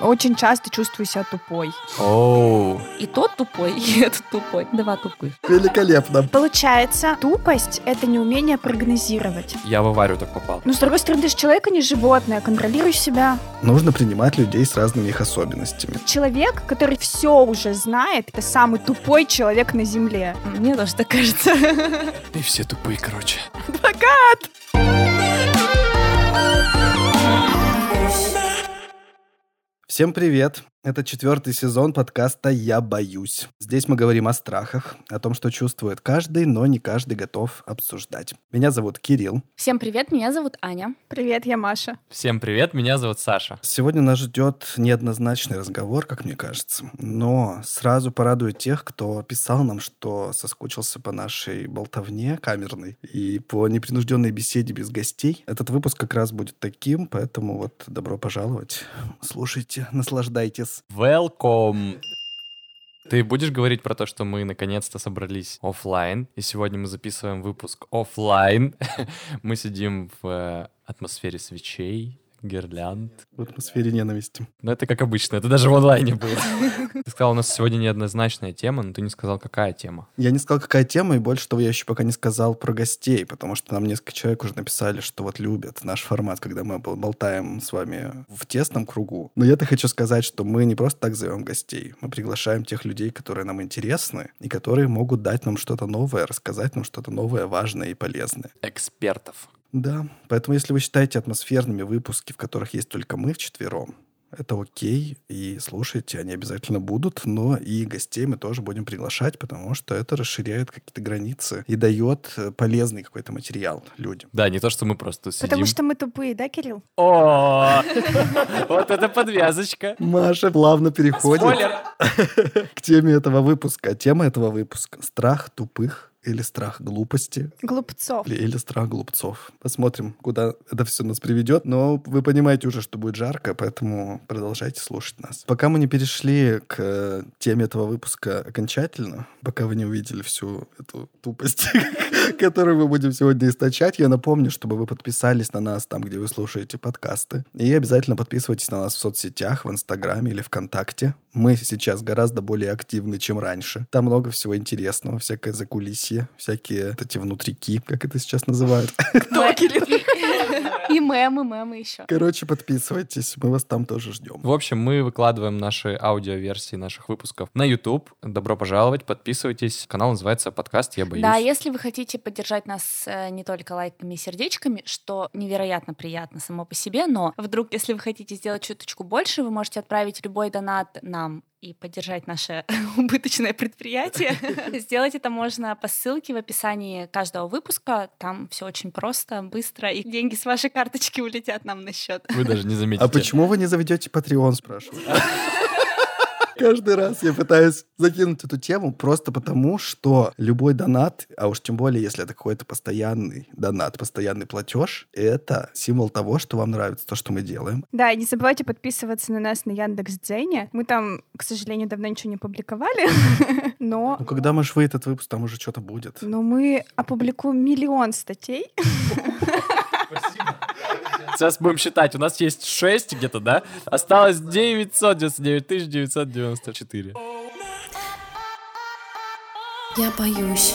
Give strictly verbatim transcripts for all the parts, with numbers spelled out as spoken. Очень часто чувствую себя тупой. Оу. И тот тупой, и этот тупой. Два тупых. Великолепно. Получается, тупость — это неумение прогнозировать. Я в аварию так попал. Ну, с другой стороны, ты же человек, а не животное. Контролируй себя. Нужно принимать людей с разными их особенностями. Человек, который все уже знает, это самый тупой человек на Земле. Мне тоже так кажется. И все тупые, короче. Адвокат! Всем привет! Это четвертый сезон подкаста «Я боюсь». Здесь мы говорим о страхах, о том, что чувствует каждый, но не каждый готов обсуждать. Меня зовут Кирилл. Всем привет, меня зовут Аня. Привет, я Маша. Всем привет, меня зовут Саша. Сегодня нас ждет неоднозначный разговор, как мне кажется. Но сразу порадую тех, кто писал нам, что соскучился по нашей болтовне камерной и по непринужденной беседе без гостей. Этот выпуск как раз будет таким, поэтому вот добро пожаловать. Слушайте, наслаждайтесь. Welcome. Ты будешь говорить про то, что мы наконец-то собрались офлайн, и сегодня мы записываем выпуск офлайн. Мы сидим в атмосфере свечей, гирлянд. В атмосфере ненависти. Ну, это как обычно, это даже в онлайне было. Ты сказал, у нас сегодня неоднозначная тема, но ты не сказал, какая тема. Я не сказал, какая тема, и больше того, я еще пока не сказал про гостей, потому что нам несколько человек уже написали, что вот любят наш формат, когда мы болтаем с вами в тесном кругу. Но я-то хочу сказать, что мы не просто так зовем гостей, мы приглашаем тех людей, которые нам интересны, и которые могут дать нам что-то новое, рассказать нам что-то новое, важное и полезное. Экспертов. Да, поэтому если вы считаете атмосферными выпуски, в которых есть только мы вчетвером, это окей, и слушайте, они обязательно будут, но и гостей мы тоже будем приглашать, потому что это расширяет какие-то границы и дает полезный какой-то материал людям. Да, не то, что мы просто сидим. Потому что мы тупые, да, Кирилл? О, вот это подвязочка. Маша плавно переходит к теме этого выпуска. Тема этого выпуска — страх тупых. Или страх глупости. Глупцов. Или, или страх глупцов. Посмотрим, куда это все нас приведет. Но вы понимаете уже, что будет жарко, поэтому продолжайте слушать нас. Пока мы не перешли к теме этого выпуска окончательно, пока вы не увидели всю эту тупость, которую мы будем сегодня источать, я напомню, чтобы вы подписались на нас там, где вы слушаете подкасты. И обязательно подписывайтесь на нас в соцсетях, в Инстаграме или ВКонтакте. Мы сейчас гораздо более активны, чем раньше. Там много всего интересного, всякое закулисье, всякие вот эти внутрики, как это сейчас называют. Кто, Кирилл? И мемы, мемы еще. Короче, подписывайтесь, мы вас там тоже ждем. В общем, мы выкладываем наши аудиоверсии наших выпусков на YouTube. Добро пожаловать, подписывайтесь. Канал называется «Подкаст Я боюсь». Да, если вы хотите поддержать нас не только лайками и сердечками, что невероятно приятно само по себе, но вдруг, если вы хотите сделать чуточку больше, вы можете отправить любой донат нам и поддержать наше убыточное предприятие. Сделать это можно по ссылке в описании каждого выпуска. Там все очень просто, быстро, и деньги с вашей карточки улетят нам на счет. Вы даже не заметите. А почему вы не заведете Patreon, спрашиваю? Каждый раз я пытаюсь закинуть эту тему просто потому, что любой донат, а уж тем более, если это какой-то постоянный донат, постоянный платеж, это символ того, что вам нравится то, что мы делаем. Да, и не забывайте подписываться на нас на Яндекс.Дзене. Мы там, к сожалению, давно ничего не публиковали, но... Ну, когда мы выйдет этот выпуск, там уже что-то будет. Но мы опубликуем миллион статей. Спасибо. Сейчас будем считать. У нас есть шесть где-то, да? Осталось девятьсот девяносто девять тысяч девятьсот девяносто четыре. Я боюсь.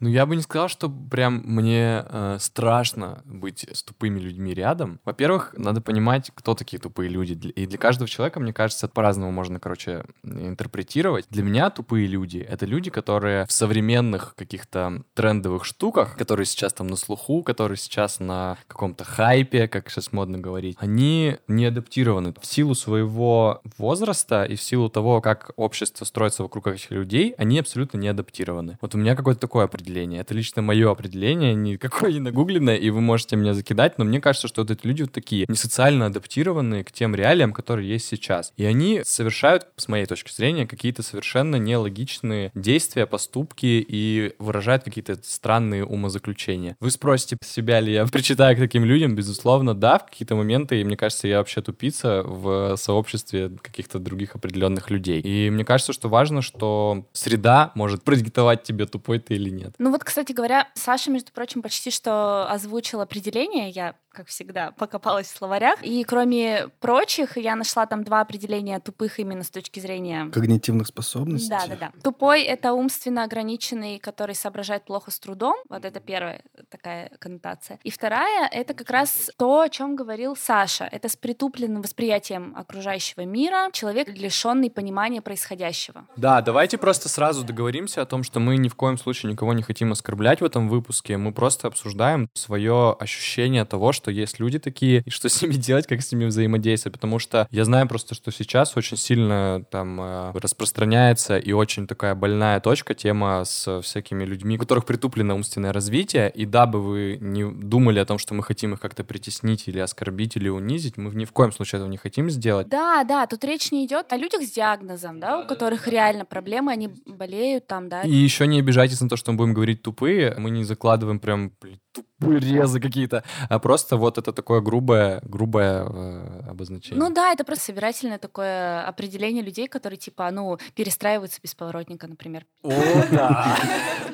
Ну, я бы не сказал, что прям мне э, страшно быть с тупыми людьми рядом. Во-первых, надо понимать, кто такие тупые люди. И для каждого человека, мне кажется, по-разному можно, короче, интерпретировать. Для меня тупые люди — это люди, которые в современных каких-то трендовых штуках, которые сейчас там на слуху, которые сейчас на каком-то хайпе, как сейчас модно говорить, они не адаптированы. В силу своего возраста и в силу того, как общество строится вокруг этих людей, они абсолютно не адаптированы. Вот у меня какое-то такое определение. Это лично мое определение, никакое не нагугленное, и вы можете меня закидать, но мне кажется, что вот эти люди вот такие, не социально адаптированные к тем реалиям, которые есть сейчас. И они совершают, с моей точки зрения, какие-то совершенно нелогичные действия, поступки и выражают какие-то странные умозаключения. Вы спросите себя, ли я причитаю к таким людям? Безусловно, да, в какие-то моменты, и мне кажется, я вообще тупица в сообществе каких-то других определенных людей. И мне кажется, что важно, что среда может продиктовать тебе, тупой ты или нет. Ну вот, кстати говоря, Саша, между прочим, почти что озвучил определение, я как всегда, покопалась в словарях. И кроме прочих, я нашла там два определения тупых именно с точки зрения... когнитивных способностей. Да, да, да. Тупой — это умственно ограниченный, который соображает плохо с трудом. Вот это первая такая коннотация. И вторая — это как раз то, о чем говорил Саша. Это с притупленным восприятием окружающего мира человек, лишенный понимания происходящего. Да, давайте просто сразу договоримся о том, что мы ни в коем случае никого не хотим оскорблять в этом выпуске. Мы просто обсуждаем свое ощущение того, что есть люди такие, и что с ними делать, как с ними взаимодействовать. Потому что я знаю просто, что сейчас очень сильно там распространяется и очень такая больная точка, тема с всякими людьми, у которых притуплено умственное развитие. И дабы вы не думали о том, что мы хотим их как-то притеснить или оскорбить, или унизить, мы ни в коем случае этого не хотим сделать. Да, да, тут речь не идет о людях с диагнозом, да, у которых реально проблемы, они болеют там, да. И еще не обижайтесь на то, что мы будем говорить тупые, мы не закладываем прям тупые резы какие-то, а просто вот это такое грубое, грубое э, обозначение. Ну да, это просто собирательное такое определение людей, которые типа, ну, перестраиваются без поворотника, например. О, да!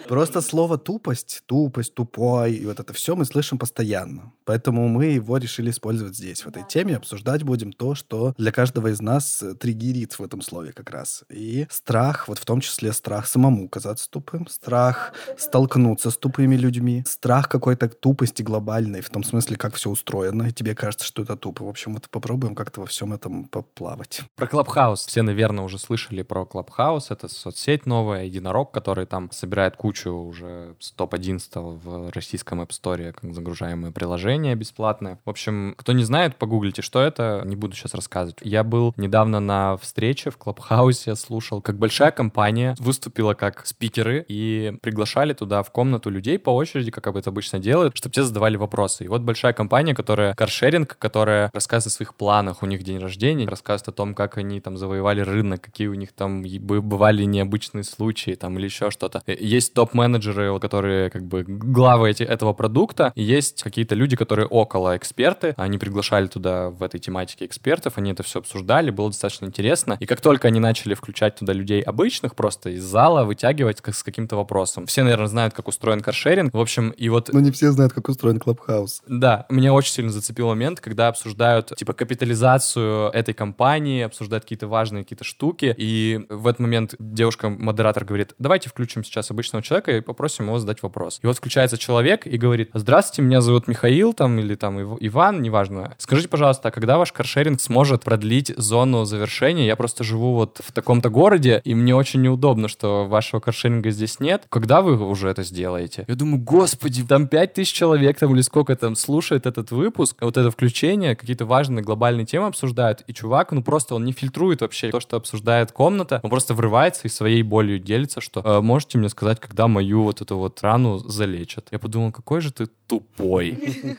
Просто слово «тупость», «тупость», «тупой», и вот это все мы слышим постоянно. Поэтому мы его решили использовать здесь, в этой теме. Обсуждать будем то, что для каждого из нас триггерит в этом слове как раз. И страх, вот в том числе страх самому казаться тупым, страх столкнуться с тупыми людьми, страх какой-то тупости глобальной, в том смысле, как все устроено, и тебе кажется, что это тупо. В общем, вот попробуем как-то во всем этом поплавать. Про Clubhouse. Все, наверное, уже слышали про Clubhouse. Это соцсеть новая, единорог, который там собирает кучу уже топ одиннадцать в российском App Store, как загружаемое приложение бесплатное. В общем, кто не знает, погуглите, что это. Не буду сейчас рассказывать. Я был недавно на встрече в Clubhouse, слушал, как большая компания выступила как спикеры и приглашали туда в комнату людей по очереди, как это обычно делают, чтобы те задавали вопросы. И вот большая компания, которая каршеринг, которая рассказывает о своих планах, у них день рождения, рассказывает о том, как они там завоевали рынок, какие у них там бывали необычные случаи там или еще что-то. Есть топ-менеджеры, которые как бы главы эти, этого продукта, и есть какие-то люди, которые около эксперты, они приглашали туда в этой тематике экспертов, они это все обсуждали, было достаточно интересно. И как только они начали включать туда людей обычных, просто из зала вытягивать как с каким-то вопросом. Все, наверное, знают, как устроен каршеринг. В общем, и вот... Но не все знают, как устроен Clubhouse. Да, меня очень сильно зацепил момент, когда обсуждают, типа, капитализацию этой компании, обсуждают какие-то важные какие-то штуки. И в этот момент девушка-модератор говорит, давайте включим сейчас обычного человека и попросим его задать вопрос. И вот включается человек и говорит, здравствуйте, меня зовут Михаил, там, или там Иван, неважно. Скажите, пожалуйста, а когда ваш каршеринг сможет продлить зону завершения? Я просто живу вот в таком-то городе, и мне очень неудобно, что вашего каршеринга здесь нет. Когда вы уже это сделаете? Я думаю, господи, там пять тысяч человек, там или сколько там слушает этот выпуск, вот это включение, какие-то важные глобальные темы обсуждают, и чувак, ну просто он не фильтрует вообще то, что обсуждает комната, он просто врывается и своей болью делится, что э, можете мне сказать, когда мою вот эту вот рану залечат? Я подумал, какой же ты тупой.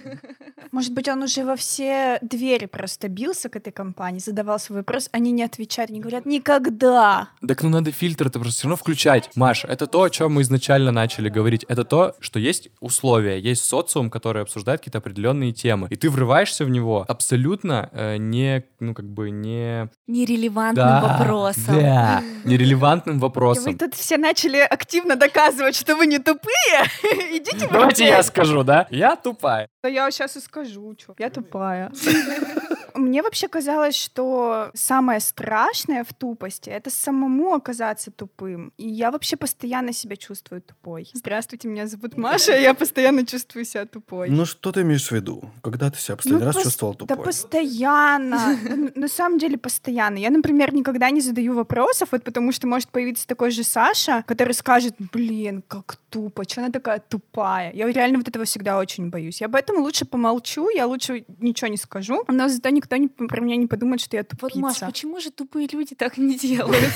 Может быть, он уже во все двери просто бился к этой компании, задавал свой вопрос, они не отвечают, они говорят «никогда». Так ну надо фильтр это просто все равно включать. Маша, это то, о чем мы изначально начали говорить. Это то, что есть условия, есть социум, который обсуждает какие-то определенные темы. И ты врываешься в него абсолютно э, не, ну как бы не... Нерелевантным да, вопросом. Да, нерелевантным вопросом. И вы тут все начали активно доказывать, что вы не тупые. Идите в Давайте я скажу, да? Я тупая. Да я сейчас и скажу, что я тупая. Мне вообще казалось, что самое страшное в тупости — это самому оказаться тупым. И я вообще постоянно себя чувствую тупой. Здравствуйте, меня зовут Маша, и я постоянно чувствую себя тупой. Ну что ты имеешь в виду? Когда ты себя последний ну, раз пос- чувствовал тупой? Да постоянно. На самом деле постоянно. Я, например, никогда не задаю вопросов, вот потому что может появиться такой же Саша, который скажет, блин, как тупо, что она такая тупая. Я реально вот этого всегда очень боюсь. Я поэтому лучше помолчу, я лучше ничего не скажу, но зато никто Никто не, про меня не подумает, что я тупица. Вот, Маш, почему же тупые люди так не делают?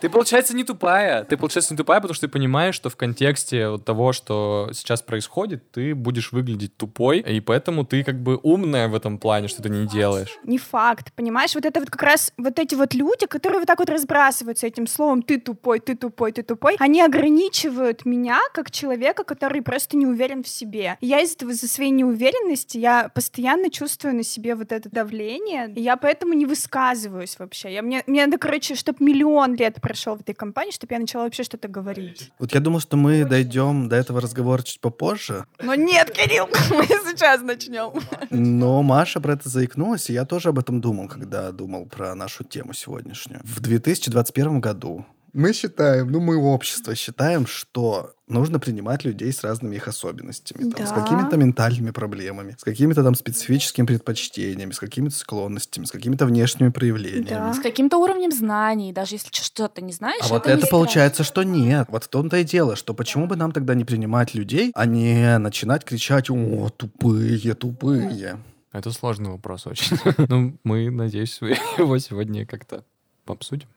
Ты, получается, не тупая. Ты, получается, не тупая, потому что ты понимаешь, что в контексте того, что сейчас происходит, ты будешь выглядеть тупой, и поэтому ты как бы умная в этом плане, что ты не делаешь. Не факт, понимаешь? Вот это вот как раз вот эти вот люди, которые вот так вот разбрасываются этим словом «ты тупой, ты тупой, ты тупой», они ограничивают меня как человека, который просто не уверен в себе. И я из-за этого, из-за своей неуверенности, я постоянно чувствую на себе вот это давление, и я поэтому не высказываюсь вообще. Я, мне, мне надо, короче, чтобы миллион лет это произошло в этой компании, чтобы я начала вообще что-то говорить. Вот я думал, что мы дойдем до этого разговора чуть попозже. Но нет, Кирилл, мы сейчас начнем. Но Маша про это заикнулась, и я тоже об этом думал, когда думал про нашу тему сегодняшнюю. В две тысячи двадцать первом году мы считаем, ну мы общество считаем, что нужно принимать людей с разными их особенностями, там, да. с какими-то ментальными проблемами, с какими-то там специфическими предпочтениями, с какими-то склонностями, с какими-то внешними проявлениями. Да. С каким-то уровнем знаний, даже если что-то не знаешь. А это вот это получается, что нет. Вот в том-то и дело, что почему бы нам тогда не принимать людей, а не начинать кричать «О, тупые, тупые». Это сложный вопрос очень. Ну, мы, надеюсь, его сегодня как-то обсудим.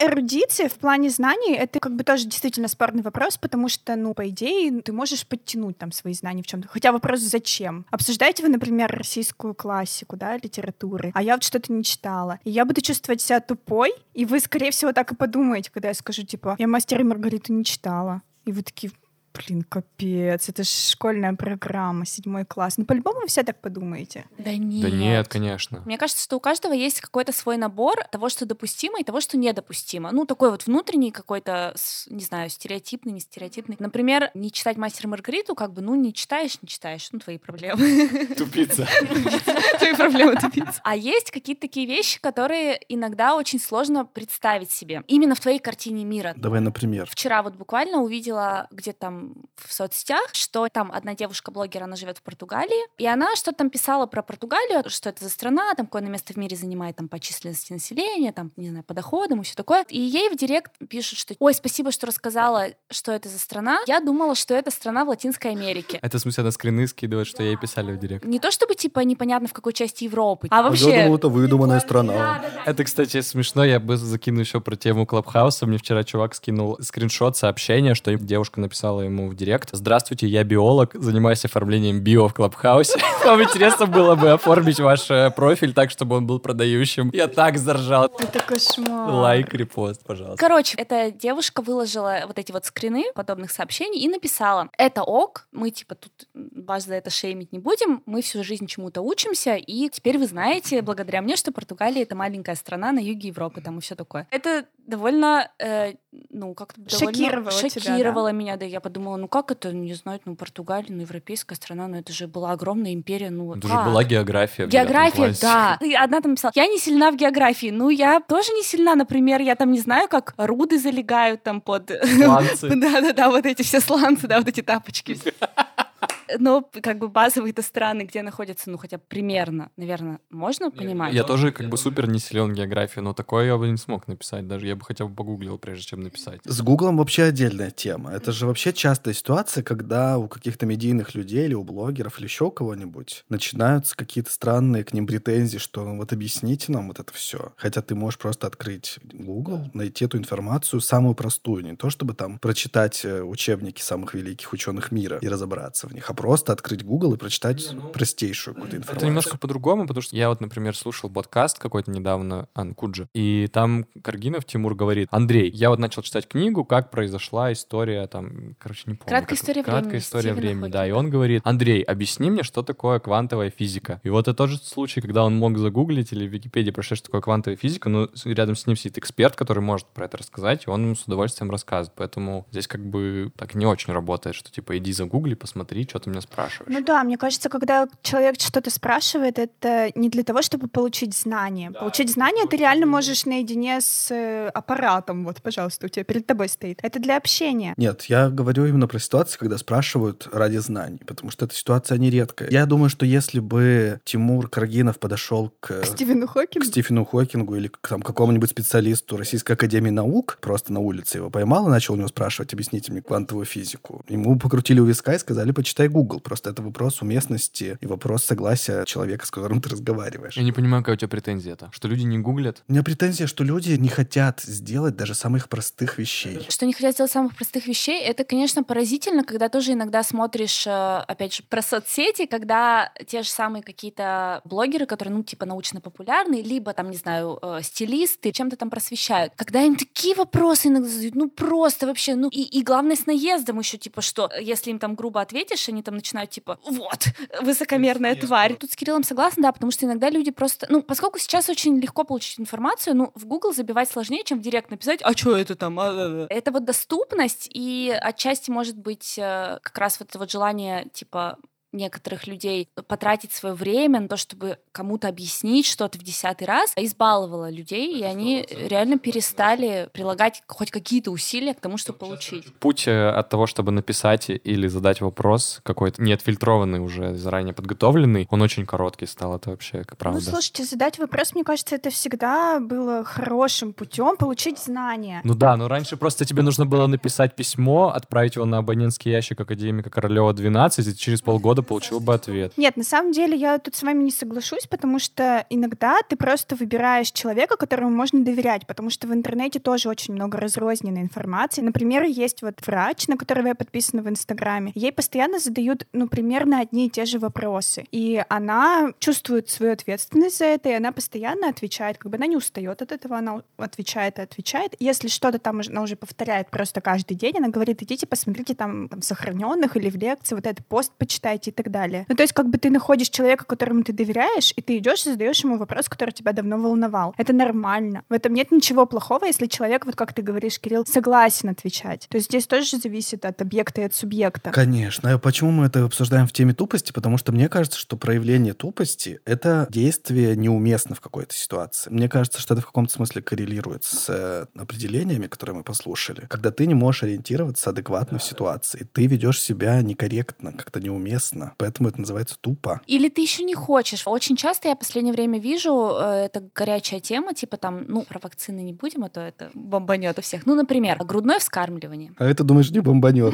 Эрудиция в плане знаний — это как бы тоже действительно спорный вопрос, потому что, ну, по идее, ты можешь подтянуть там свои знания в чем-то. Хотя вопрос зачем? Обсуждаете вы, например, российскую классику, да, литературы, а я вот что-то не читала. И я буду чувствовать себя тупой, и вы, скорее всего, так и подумаете, когда я скажу, типа, я «Мастер и Маргариту» не читала. И вы такие... Блин, капец, это же школьная программа, седьмой класс. Ну, по-любому вы все так подумаете. Да нет. Да нет, конечно. Мне кажется, что у каждого есть какой-то свой набор того, что допустимо, и того, что недопустимо. Ну, такой вот внутренний какой-то, не знаю, стереотипный, не стереотипный. Например, не читать «Мастера и Маргариту», как бы, ну, не читаешь, не читаешь, ну, твои проблемы. Тупица. Твои проблемы, тупица. А есть какие-то такие вещи, которые иногда очень сложно представить себе. Именно в твоей картине мира. Давай, например. Вчера вот буквально увидела где-то там в соцсетях, что там одна девушка-блогер, она живет в Португалии, и она что-то там писала про Португалию, что это за страна, там какое-то место в мире занимает там по численности населения, там, не знаю, по доходам и все такое. И ей в директ пишут, что «Ой, спасибо, что рассказала, что это за страна. Я думала, что это страна в Латинской Америке». Это, в смысле, она скрины скидывает, что ей писали в директ? Не то чтобы, типа, непонятно, в какой части Европы. А вообще... Я думал, это выдуманная страна. Это, кстати, смешно. Я бы закину еще про тему Клабхауса. Мне вчера чувак скинул скриншот сообщения, что девушка написала ему в директ: «Здравствуйте, я биолог, занимаюсь оформлением био в Клабхаусе. Вам интересно было бы оформить ваш профиль так, чтобы он был продающим?» Я так заржал. Это кошмар. Лайк, репост, пожалуйста. Короче, эта девушка выложила вот эти вот скрины подобных сообщений и написала: «Это ок, мы типа тут вас за это шеймить не будем, мы всю жизнь чему-то учимся, и теперь вы знаете, благодаря мне, что Португалия — это маленькая страна на юге Европы», там и все такое. Это довольно, э, ну, как-то довольно шокировало, шокировало тебя, да? меня, да, я подумала, ну как это, не знают, ну Португалия, ну европейская страна, ну это же была огромная империя, ну это как? Же была география. География, да. И одна там написала: «Я не сильна в географии». Ну я тоже не сильна, например, я там не знаю, как руды залегают там под... Сланцы. Да-да-да, вот эти все сланцы, да, вот эти тапочки. Но как бы базовые-то страны, где находятся, ну хотя бы примерно, наверное, можно понимать? Я, я тоже как бы супер не силен в географии, но такое я бы не смог написать даже. Я бы хотя бы погуглил, прежде чем написать. С Гуглом вообще отдельная тема. Это же вообще частая ситуация, когда у каких-то медийных людей или у блогеров или еще кого-нибудь начинаются какие-то странные к ним претензии, что вот объясните нам вот это все. Хотя ты можешь просто открыть Google, найти эту информацию самую простую, не то чтобы там прочитать учебники самых великих ученых мира и разобраться в них, а просто открыть Google и прочитать простейшую какую-то информацию. Это немножко по-другому, потому что я вот, например, слушал подкаст какой-то недавно, Анкуджи, и там Каргинов Тимур говорит: «Андрей, я вот начал читать книгу, как произошла история, там, короче, не помню. Краткая история времени». Краткая история времени, да. И он говорит: «Андрей, объясни мне, что такое квантовая физика». И вот это тот же случай, когда он мог загуглить или в Википедии прочитать, что такое квантовая физика, но рядом с ним сидит эксперт, который может про это рассказать, и он ему с удовольствием рассказывает. Поэтому здесь как бы так не очень работает, что типа иди загугли, посмотри, что ты меня спрашиваешь. Ну да, мне кажется, когда человек что-то спрашивает, это не для того, чтобы получить знания. Да, получить знания ты реально можешь наедине с аппаратом. Вот, пожалуйста, у тебя перед тобой стоит. Это для общения. Нет, я говорю именно про ситуации, когда спрашивают ради знаний, потому что эта ситуация нередкая. Я думаю, что если бы Тимур Каргинов подошел к... К Стивену Хокингу? К Стивену Хокингу или к там, какому-нибудь специалисту Российской Академии Наук, просто на улице его поймал и начал у него спрашивать: «Объясните мне квантовую физику». Ему покрутили у виска и сказали: «Почитай Google». Просто это вопрос уместности и вопрос согласия человека, с которым ты разговариваешь. Я не понимаю, какая у тебя претензия-то? Что люди не гуглят? У меня претензия, что люди не хотят сделать даже самых простых вещей. Что не хотят сделать самых простых вещей, это, конечно, поразительно, когда тоже иногда смотришь, опять же, про соцсети, когда те же самые какие-то блогеры, которые, ну, типа, научно-популярные, либо, там, не знаю, стилисты, чем-то там просвещают. Когда им такие вопросы иногда задают, ну, просто вообще, ну, и, и главное, с наездом еще, типа, что, если им там грубо ответишь, они они там начинают типа «вот, высокомерная тварь». Тут с Кириллом согласна, да, потому что иногда люди просто... Ну, поскольку сейчас очень легко получить информацию, ну, в Google забивать сложнее, чем в Директ написать «а чё это там?». Это вот доступность, и отчасти, может быть, как раз вот это вот желание типа... некоторых людей потратить свое время на то, чтобы кому-то объяснить что-то в десятый раз, избаловало людей, и они реально перестали прилагать хоть какие-то усилия к тому, чтобы получить. Путь от того, чтобы написать или задать вопрос какой-то неотфильтрованный, уже заранее подготовленный, он очень короткий стал, это вообще правда. Ну, слушайте, задать вопрос, мне кажется, это всегда было хорошим путем получить знания. Ну да, но раньше просто тебе нужно было написать письмо, отправить его на абонентский ящик академика Королева двенадцать, и через полгода получил бы ответ. Нет, на самом деле я тут с вами не соглашусь, потому что иногда ты просто выбираешь человека, которому можно доверять, потому что в интернете тоже очень много разрозненной информации. Например, есть вот врач, на которого я подписана в Инстаграме. Ей постоянно задают, ну, примерно одни и те же вопросы. И она чувствует свою ответственность за это, и она постоянно отвечает. Как бы она не устает от этого, она отвечает и отвечает. Если что-то там она уже повторяет просто каждый день, она говорит: идите, посмотрите там, там сохраненных или в лекции, вот этот пост почитайте, и так далее. Ну, то есть, как бы ты находишь человека, которому ты доверяешь, и ты идешь и задаешь ему вопрос, который тебя давно волновал. Это нормально. В этом нет ничего плохого, если человек, вот как ты говоришь, Кирилл, согласен отвечать. То есть здесь тоже зависит от объекта и от субъекта. Конечно. А почему мы это обсуждаем в теме тупости? Потому что мне кажется, что проявление тупости — это действие неуместно в какой-то ситуации. Мне кажется, что это в каком-то смысле коррелирует с определениями, которые мы послушали. Когда ты не можешь ориентироваться адекватно, да, в ситуации, ты ведешь себя некорректно, как-то неуместно. Поэтому это называется тупо. Или ты еще не хочешь. Очень часто я в последнее время вижу, это горячая тема, типа там, ну, про вакцины не будем, а то это бомбанет у всех. Ну, например, грудное вскармливание. А это, думаешь, не бомбанет?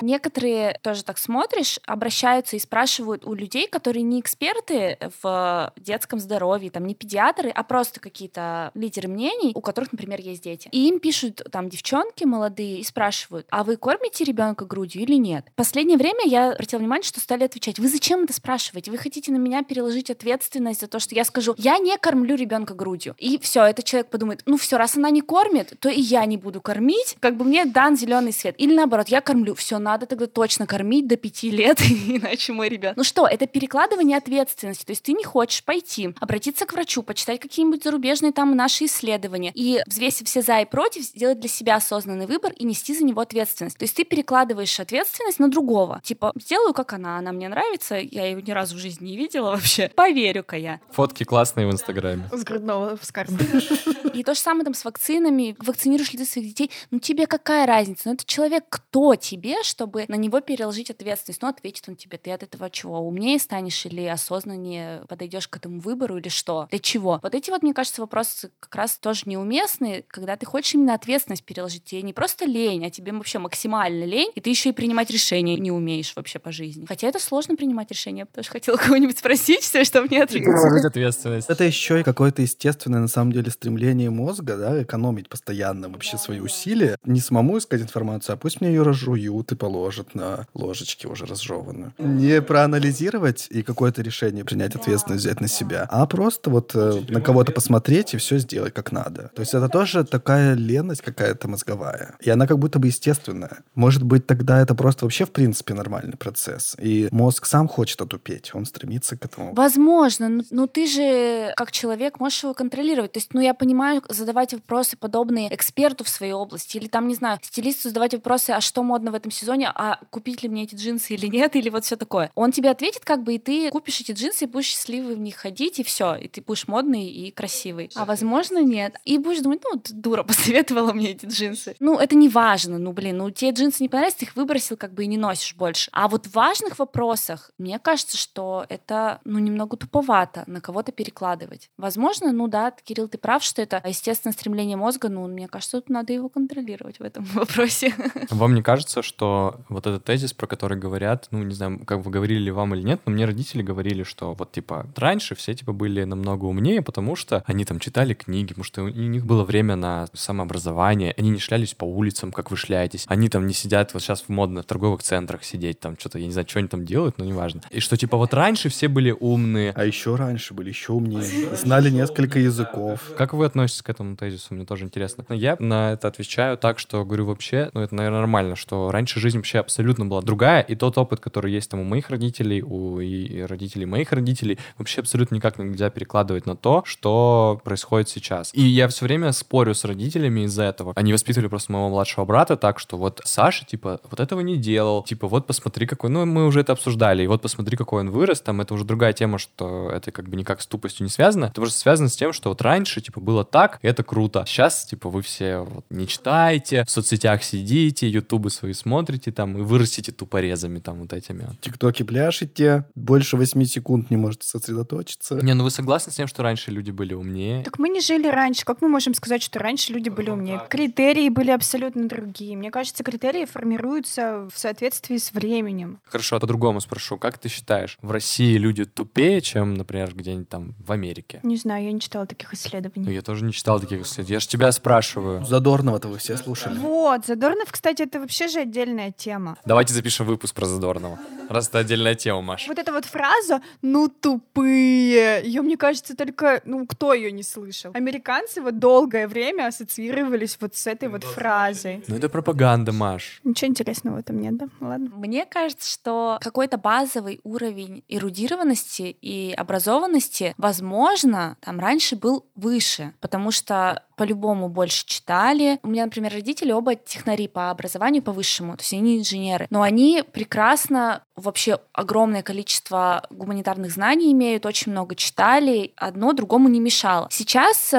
Некоторые, тоже так смотришь, обращаются и спрашивают у людей, которые не эксперты в детском здоровье, там, не педиатры, а просто какие-то лидеры мнений, у которых, например, есть дети. И им пишут там девчонки молодые и спрашивают: а вы кормите ребенка грудью или нет? В последнее время я обратила внимание, что стали отвечать: вы зачем это спрашиваете? Вы хотите на меня переложить ответственность за то, что я скажу: я не кормлю ребенка грудью. И все, этот человек подумает: ну все, раз она не кормит, то и я не буду кормить. Как бы мне дан зеленый свет. Или наоборот, я кормлю. Все, надо тогда точно кормить до пяти лет, иначе мой ребенок. Ну что, это перекладывание ответственности. То есть ты не хочешь пойти, обратиться к врачу, почитать какие-нибудь зарубежные там наши исследования и, взвесив все за и против, сделать для себя осознанный выбор и нести за него ответственность. То есть ты перекладываешь ответственность на другого. Типа, сделаю как она, она мне нравится, я ее ни разу в жизни не видела вообще, поверю-ка я. Фотки классные в Инстаграме. С грудного вскармливания. И то же самое там с вакцинами. Вакцинируешь ли ты своих детей? Ну тебе какая разница? Ну это человек, кто тебе, чтобы на него переложить ответственность? Ну ответит он тебе: ты от этого чего? Умнее станешь или осознаннее подойдешь к этому выбору или что? Для чего? Вот эти вот, мне кажется, вопросы как раз тоже неуместные, когда ты хочешь именно ответственность переложить. Тебе не просто лень, а тебе вообще максимально лень, и ты еще и принимать решения не умеешь вообще по жизни. Хотя это сложно принимать решение. Я бы тоже хотела кого-нибудь спросить, все, что мне ответственность. Это еще и какое-то естественное, на самом деле, стремление мозга, да, экономить постоянно вообще, да, свои, да, усилия. Не самому искать информацию, а пусть мне ее разжуют и положат на ложечке уже разжеванную. Не проанализировать и какое-то решение принять, да, ответственность взять на себя, а просто вот очень на кого-то посмотреть и все сделать как надо. То есть это тоже такая леность какая-то мозговая. И она как будто бы естественная. Может быть, тогда это просто вообще, в принципе, нормальный процесс. Процесс. И мозг сам хочет отупеть, он стремится к этому. Возможно, но, но ты же как человек можешь его контролировать. То есть, ну я понимаю, задавать вопросы подобные эксперту в своей области, или там, не знаю, стилисту задавать вопросы: а что модно в этом сезоне, а купить ли мне эти джинсы или нет, или вот все такое. Он тебе ответит как бы, и ты купишь эти джинсы, и будешь счастливый в них ходить, и все, и ты будешь модный и красивый. А возможно, нет. И будешь думать: ну вот дура, посоветовала мне эти джинсы. Ну это не важно, ну блин, ну тебе джинсы не понравились, ты их выбросил как бы и не носишь больше. А вот в важных вопросах, мне кажется, что это, ну, немного туповато на кого-то перекладывать. Возможно, ну да, Кирилл, ты прав, что это естественное стремление мозга, но мне кажется, тут надо его контролировать в этом вопросе. Вам не кажется, что вот этот тезис, про который говорят, ну, не знаю, как вы говорили ли вам или нет, но мне родители говорили, что вот, типа, раньше все, типа, были намного умнее, потому что они там читали книги, потому что у них было время на самообразование, они не шлялись по улицам, как вы шляетесь, они там не сидят, вот сейчас модно в торговых центрах сидеть, там, что-то, я не знаю, знаю, что они там делают, но неважно. И что, типа, вот раньше все были умные. А еще раньше были еще умнее. Знали несколько языков. Как вы относитесь к этому тезису? Мне тоже интересно. Я на это отвечаю так, что говорю вообще, ну, это, наверное, нормально, что раньше жизнь вообще абсолютно была другая, и тот опыт, который есть там у моих родителей, у и родителей моих родителей, вообще абсолютно никак нельзя перекладывать на то, что происходит сейчас. И я все время спорю с родителями из-за этого. Они воспитывали просто моего младшего брата так, что вот Саша, типа, вот этого не делал, типа, вот посмотри, какой... Ну, мы уже это обсуждали, и вот посмотри, какой он вырос, там, это уже другая тема, что это как бы никак с тупостью не связано. Это просто связано с тем, что вот раньше, типа, было так, и это круто. Сейчас, типа, вы все вот не читаете, в соцсетях сидите, ютубы свои смотрите, там, и вырастите тупорезами, там, вот этими. ТикТоки пляшете, больше восьми секунд не можете сосредоточиться. Не, ну вы согласны с тем, что раньше люди были умнее? Так мы не жили раньше. Как мы можем сказать, что раньше люди были умнее? Критерии были абсолютно другие. Мне кажется, критерии формируются в соответствии с временем. Хорошо, а по-другому спрошу. Как ты считаешь, в России люди тупее, чем, например, где-нибудь там в Америке? Не знаю, я не читала таких исследований. Ну, я тоже не читал таких исследований. Я же тебя спрашиваю. Задорнова-то вы все слушали. Вот, Задорнов, кстати, это вообще же отдельная тема. Давайте запишем выпуск про Задорнова. Раз это отдельная тема, Маша. Вот эта вот фраза «ну тупые», ее, мне кажется, только... Ну, кто ее не слышал? Американцы вот долгое время ассоциировались вот с этой вот фразой. Ну, это пропаганда, Маш. Ничего интересного в этом нет, да? Ладно. Мне кажется, что какой-то базовый уровень эрудированности и образованности, возможно, там раньше был выше, потому что по-любому больше читали. У меня, например, родители оба технари по образованию, по высшему, то есть они инженеры. Но они прекрасно, вообще огромное количество гуманитарных знаний имеют, очень много читали, одно другому не мешало. Сейчас...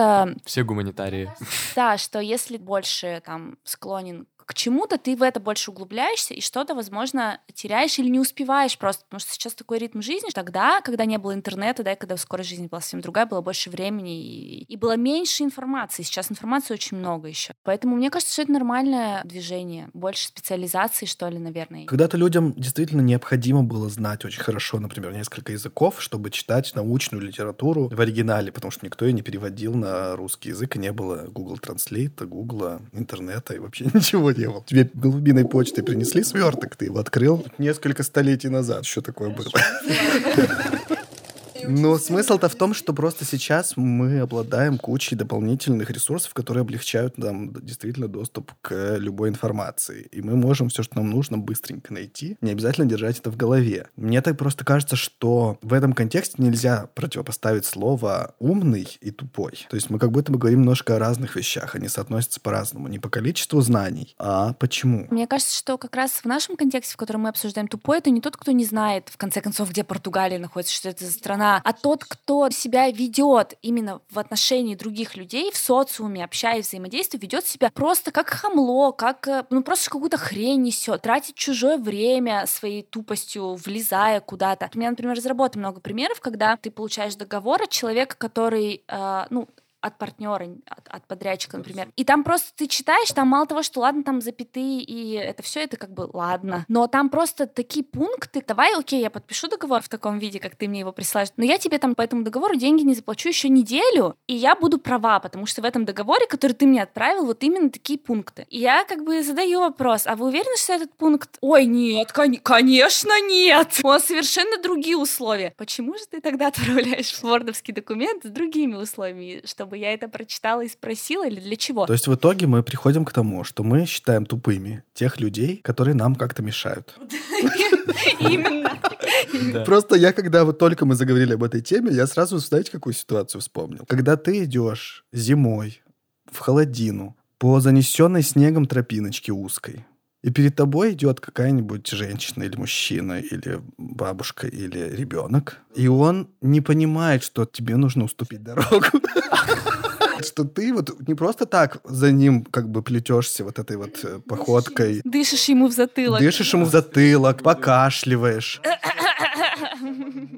Все гуманитарии. Да, что если больше там склонен к чему-то, ты в это больше углубляешься и что-то, возможно, теряешь или не успеваешь просто, потому что сейчас такой ритм жизни. Тогда, когда не было интернета, да, и когда скорость жизни была совсем другая, было больше времени и, и было меньше информации. Сейчас информации очень много еще. Поэтому мне кажется, что это нормальное движение. Больше специализации, что ли, наверное. Когда-то людям действительно необходимо было знать очень хорошо, например, несколько языков, чтобы читать научную литературу в оригинале, потому что никто ее не переводил на русский язык, и не было Google Translate, Google, интернета и вообще ничего не было. Тебе голубиной почтой принесли сверток, ты его открыл несколько столетий назад. Что такое было? Но смысл-то в том, что просто сейчас мы обладаем кучей дополнительных ресурсов, которые облегчают нам действительно доступ к любой информации. И мы можем все, что нам нужно, быстренько найти. Не обязательно держать это в голове. Мне так просто кажется, что в этом контексте нельзя противопоставить слово «умный» и «тупой». То есть мы как будто бы говорим немножко о разных вещах. Они соотносятся по-разному. Не по количеству знаний, а почему. Мне кажется, что как раз в нашем контексте, в котором мы обсуждаем «тупой», это не тот, кто не знает, в конце концов, где Португалия находится, что это за страна, а тот, кто себя ведет именно в отношении других людей, в социуме, общаясь, взаимодействуя, ведет себя просто как хамло, как, ну, просто какую-то хрень несет, тратит чужое время своей тупостью, влезая куда-то. У меня, например, из работы много примеров, когда ты получаешь договор от человека, который, э, ну, от партнера, от, от подрядчика, например. И там просто ты читаешь, там мало того, что ладно, там запятые, и это все, это как бы ладно. Но там просто такие пункты. Давай, окей, я подпишу договор в таком виде, как ты мне его присылаешь, но я тебе там по этому договору деньги не заплачу еще неделю, и я буду права, потому что в этом договоре, который ты мне отправил, вот именно такие пункты. И я как бы задаю вопрос, а вы уверены, что этот пункт? Ой, нет, кон- конечно нет! У вас совершенно другие условия. Почему же ты тогда отправляешь фордовский документ с другими условиями, чтобы я это прочитала и спросила, или для чего? То есть в итоге мы приходим к тому, что мы считаем тупыми тех людей, которые нам как-то мешают. Именно. Просто я, когда вот только мы заговорили об этой теме, я сразу, знаете, какую ситуацию вспомнил? Когда ты идешь зимой в холодину по занесенной снегом тропиночке узкой, и перед тобой идет какая-нибудь женщина или мужчина, или бабушка, или ребенок, и он не понимает, что тебе нужно уступить дорогу. Что ты вот не просто так за ним как бы плетешься вот этой вот походкой. Дышишь ему в затылок. Дышишь ему в затылок, покашливаешь.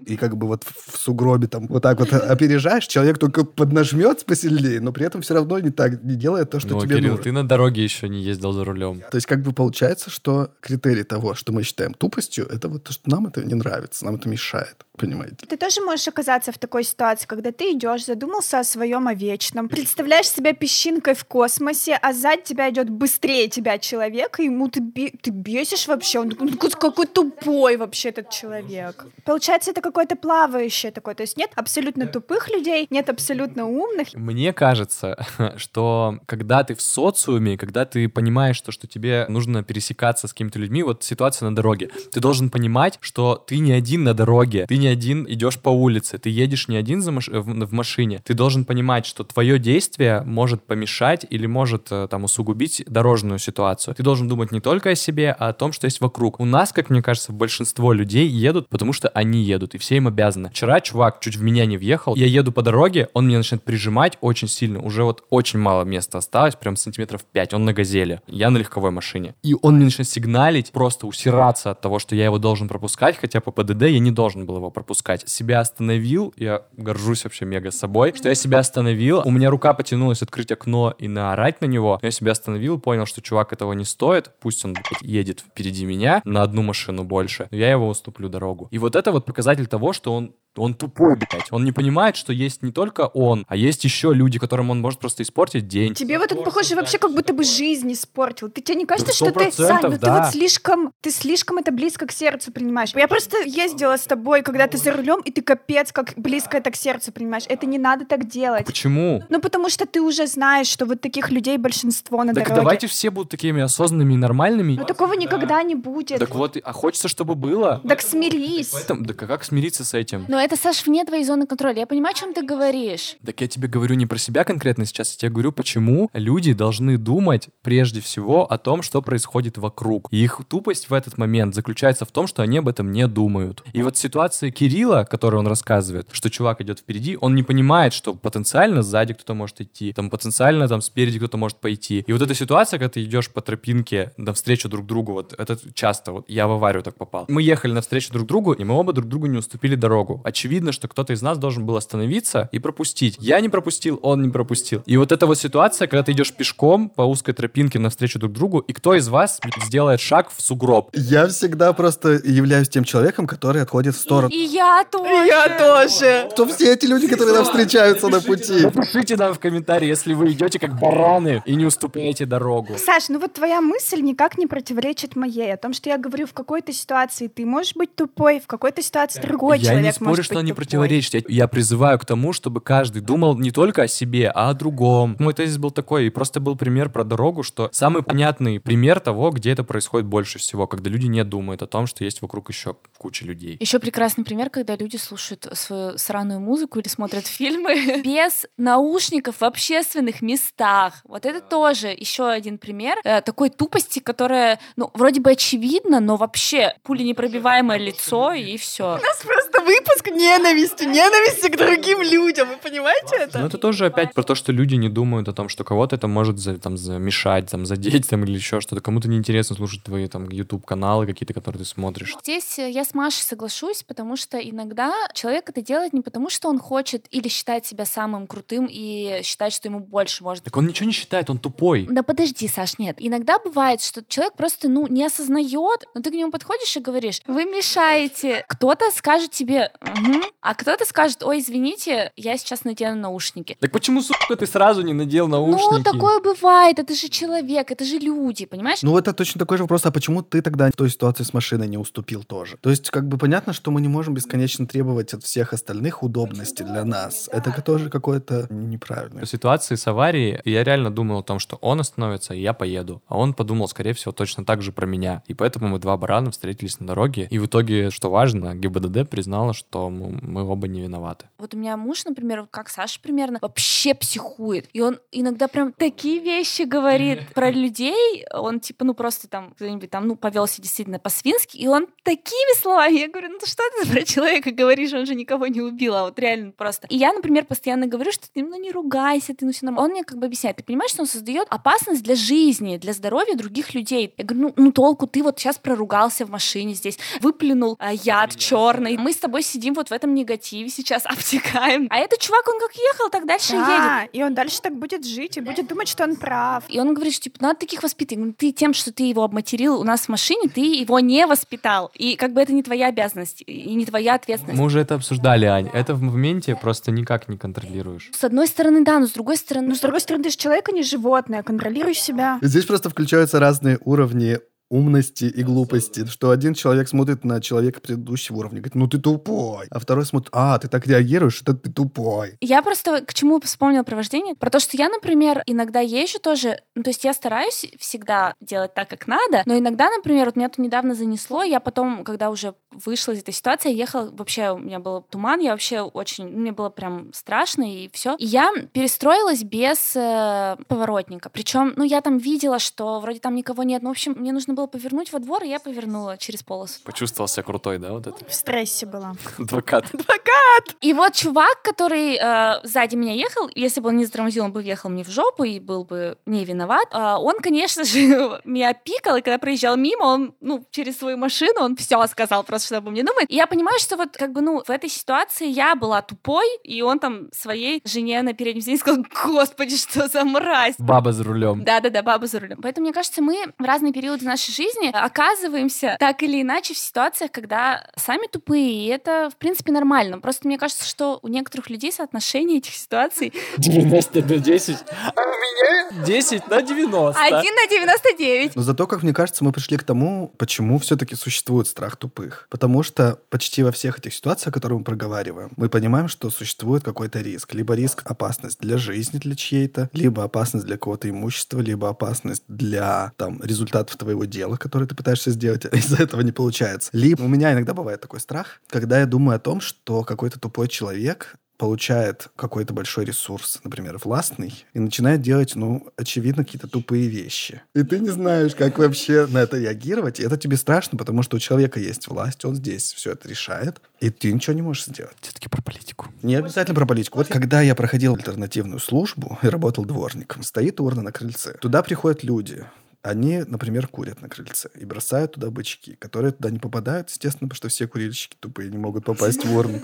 и как бы вот в сугробе там вот так вот опережаешь, человек только поднажмет посильнее, но при этом все равно не так, не делает то, что ну, тебе Кирилл, нужно. Ты на дороге еще не ездил за рулем. То есть как бы получается, что критерий того, что мы считаем тупостью, это вот то, что нам это не нравится, нам это мешает, понимаете? Ты тоже можешь оказаться в такой ситуации, когда ты идешь, задумался о своем, о вечном, представляешь себя песчинкой в космосе, а сзади тебя идет быстрее тебя человек, и ему ты, бе- ты бесишь вообще, он какой тупой вообще этот человек. Получается, это какое-то плавающее такое, то есть нет абсолютно тупых людей, нет абсолютно умных. Мне кажется, что когда ты в социуме, когда ты понимаешь то, что тебе нужно пересекаться с какими-то людьми, вот ситуация на дороге, ты должен понимать, что ты не один на дороге, ты не один идешь по улице, ты едешь не один за маш... в машине, ты должен понимать, что твое действие может помешать или может там усугубить дорожную ситуацию. Ты должен думать не только о себе, а о том, что есть вокруг. У нас, как мне кажется, большинство людей едут, потому что они едут, и все им обязаны. Вчера чувак чуть в меня не въехал, я еду по дороге, он меня начинает прижимать очень сильно, уже вот очень мало места осталось, прям сантиметров пять, он на газели, я на легковой машине. И он мне начинает сигналить, просто усираться от того, что я его должен пропускать, хотя по ПДД я не должен был его пропускать. Себя остановил, я горжусь вообще мега собой, что я себя остановил, у меня рука потянулась открыть окно и наорать на него, я себя остановил, понял, что чувак этого не стоит, пусть он едет впереди меня на одну машину больше, я его уступлю дорогу. И вот это вот показатель того, что он Он тупой, блядь. Он не понимает, что есть не только он, а есть еще люди, которым он может просто испортить день. Тебе вот это, похоже, вообще как будто бы жизнь испортил. Ты, тебе не кажется, что ты, Сань, ну да. ты вот слишком, ты слишком это близко к сердцу принимаешь. Я просто ездила с тобой, когда ты за рулем, и ты капец, как близко это к сердцу принимаешь. Это не надо так делать. А почему? Ну, потому что ты уже знаешь, что вот таких людей большинство на так дороге. Так давайте все будут такими осознанными и нормальными. Ну, такого да. никогда не будет. Так вот, а хочется, чтобы было? Так смирись. Поэтому, да как смириться с этим? Но это, Саш, вне твоей зоны контроля. Я понимаю, о чем ты говоришь. Так я тебе говорю не про себя конкретно сейчас, я тебе говорю, почему люди должны думать прежде всего о том, что происходит вокруг. И их тупость в этот момент заключается в том, что они об этом не думают. И вот ситуация Кирилла, которую он рассказывает, что чувак идет впереди, он не понимает, что потенциально сзади кто-то может идти, там потенциально там спереди кто-то может пойти. И вот эта ситуация, когда ты идешь по тропинке навстречу друг другу, вот это часто, вот я в аварию так попал. Мы ехали навстречу друг другу, и мы оба друг другу не уступили дорогу. Очевидно, что кто-то из нас должен был остановиться и пропустить. Я не пропустил, он не пропустил. И вот эта вот ситуация, когда ты идешь пешком по узкой тропинке навстречу друг другу, и кто из вас сделает шаг в сугроб? Я всегда просто являюсь тем человеком, который отходит в сторону. И, и я тоже. И я тоже. Что все эти люди, которые нам встречаются на пути. Напишите нам в комментарии, если вы идете как бараны и не уступаете дорогу. Саш, ну вот твоя мысль никак не противоречит моей. О том, что я говорю, в какой-то ситуации ты можешь быть тупой, в какой-то ситуации другой я человек может. Что не противоречит. Я призываю к тому, чтобы каждый думал не только о себе, а о другом. Мой тезис был такой, и просто был пример про дорогу, что самый понятный пример того, где это происходит больше всего, когда люди не думают о том, что есть вокруг еще куча людей. Еще прекрасный пример, когда люди слушают свою сраную музыку или смотрят фильмы без наушников в общественных местах. Вот это тоже еще один пример такой тупости, которая, ну, вроде бы очевидна, но вообще пуленепробиваемое лицо и все. У нас просто выпуск ненависти, ненависти к другим людям, вы понимаете это? Ну это тоже опять про то, что люди не думают о том, что кого-то это может за, там, замешать, там, задеть там, или еще что-то. Кому-то неинтересно слушать твои там YouTube-каналы какие-то, которые ты смотришь. Здесь я с Машей соглашусь, потому что иногда человек это делает не потому, что он хочет или считает себя самым крутым и считает, что ему больше может. Так он ничего не считает, он тупой. Да подожди, Саш, нет. Иногда бывает, что человек просто, ну, не осознает, но ты к нему подходишь и говоришь, вы мешаете. Кто-то скажет тебе... Угу. А кто-то скажет, ой, извините, я сейчас надену наушники. Так почему, сука, ты сразу не надел наушники? Ну, такое бывает, это же человек, это же люди, понимаешь? Ну, это точно такой же вопрос, а почему ты тогда в той ситуации с машиной не уступил тоже? То есть, как бы понятно, что мы не можем бесконечно требовать от всех остальных удобности для нас. Это тоже какое-то неправильное. В ситуации с аварией я реально думал о том, что он остановится, и я поеду. А он подумал, скорее всего, точно так же про меня. И поэтому мы два барана встретились на дороге. И в итоге, что важно, ГИБДД признала, что то мы оба не виноваты. Вот у меня муж, например, как Саша примерно, вообще психует. И он иногда прям такие вещи говорит про людей. Он типа, ну просто там кто-нибудь там, ну, повелся действительно по-свински. И он такими словами. Я говорю, ну что ты про человека говоришь? Он же никого не убил. А вот реально просто. И я, например, постоянно говорю, что ты, ну, не ругайся, ты, ну, все нормально. Он мне как бы объясняет. Ты понимаешь, что он создает опасность для жизни, для здоровья других людей. Я говорю, ну, ну толку, ты вот сейчас проругался в машине здесь, выплюнул а, яд черный. Мы с тобой сидим вот в этом негативе сейчас, обтекаем. А этот чувак, он как ехал, так дальше да, едет. И он дальше так будет жить и да. будет думать, что он прав. И он говорит, что типа, надо таких воспитывать. Ты тем, что ты его обматерил у нас в машине, ты его не воспитал. И как бы это не твоя обязанность и не твоя ответственность. Мы уже это обсуждали, Ань. Это в моменте просто никак не контролируешь. С одной стороны, да, но с другой стороны... Ну, с другой стороны, ты же человек, а не животное. Контролируешь себя. Здесь просто включаются разные уровни умности и глупости, что один человек смотрит на человека предыдущего уровня, говорит, ну ты тупой, а второй смотрит, а, ты так реагируешь, это ты тупой. Я просто к чему вспомнила про вождение, про то, что я, например, иногда езжу тоже, ну то есть я стараюсь всегда делать так, как надо, но иногда, например, вот меня тут недавно занесло, я потом, когда уже вышла из этой ситуации, я ехала, вообще у меня был туман, я вообще очень, мне было прям страшно и все. И я перестроилась без э, поворотника, причем, ну я там видела, что вроде там никого нет, ну в общем, мне нужно было повернуть во двор, и я повернула через полосу. Почувствовала себя крутой, да, вот это? В стрессе была. Адвокат. Адвокат! И вот чувак, который э, сзади меня ехал, если бы он не затормозил, он бы въехал мне в жопу и был бы не виноват. А он, конечно же, меня пикал, и когда проезжал мимо, он, ну, через свою машину, он все сказал просто, что обо мне думает. И я понимаю, что вот, как бы, ну, в этой ситуации я была тупой, и он там своей жене на переднем сиденье сказал, господи, что за мразь! Баба за рулем. Да-да-да, баба за рулем. Поэтому, мне кажется, мы в разные периоды нашей жизни оказываемся так или иначе в ситуациях, когда сами тупые, и это, в принципе, нормально. Просто мне кажется, что у некоторых людей соотношение этих ситуаций... девяносто на десять. А у меня десять на девяносто. один на девяносто девять. Но зато, как мне кажется, мы пришли к тому, почему все-таки существует страх тупых. Потому что почти во всех этих ситуациях, которые мы проговариваем, мы понимаем, что существует какой-то риск. Либо риск опасность для жизни, для чьей-то, либо опасность для кого-то имущества, либо опасность для, там, результатов твоего дела, которое ты пытаешься сделать, а из-за этого не получается. Либо у меня иногда бывает такой страх, когда я думаю о том, что какой-то тупой человек получает какой-то большой ресурс, например, властный, и начинает делать, ну, очевидно, какие-то тупые вещи. И ты не знаешь, как вообще на это реагировать. И это тебе страшно, потому что у человека есть власть, он здесь все это решает, и ты ничего не можешь сделать. Все-таки про политику. Не обязательно про политику. Вот когда я проходил альтернативную службу и работал дворником, стоит урна на крыльце. Туда приходят люди. Они, например, курят на крыльце и бросают туда бычки, которые туда не попадают, естественно, потому что все курильщики тупые не могут попасть в урну.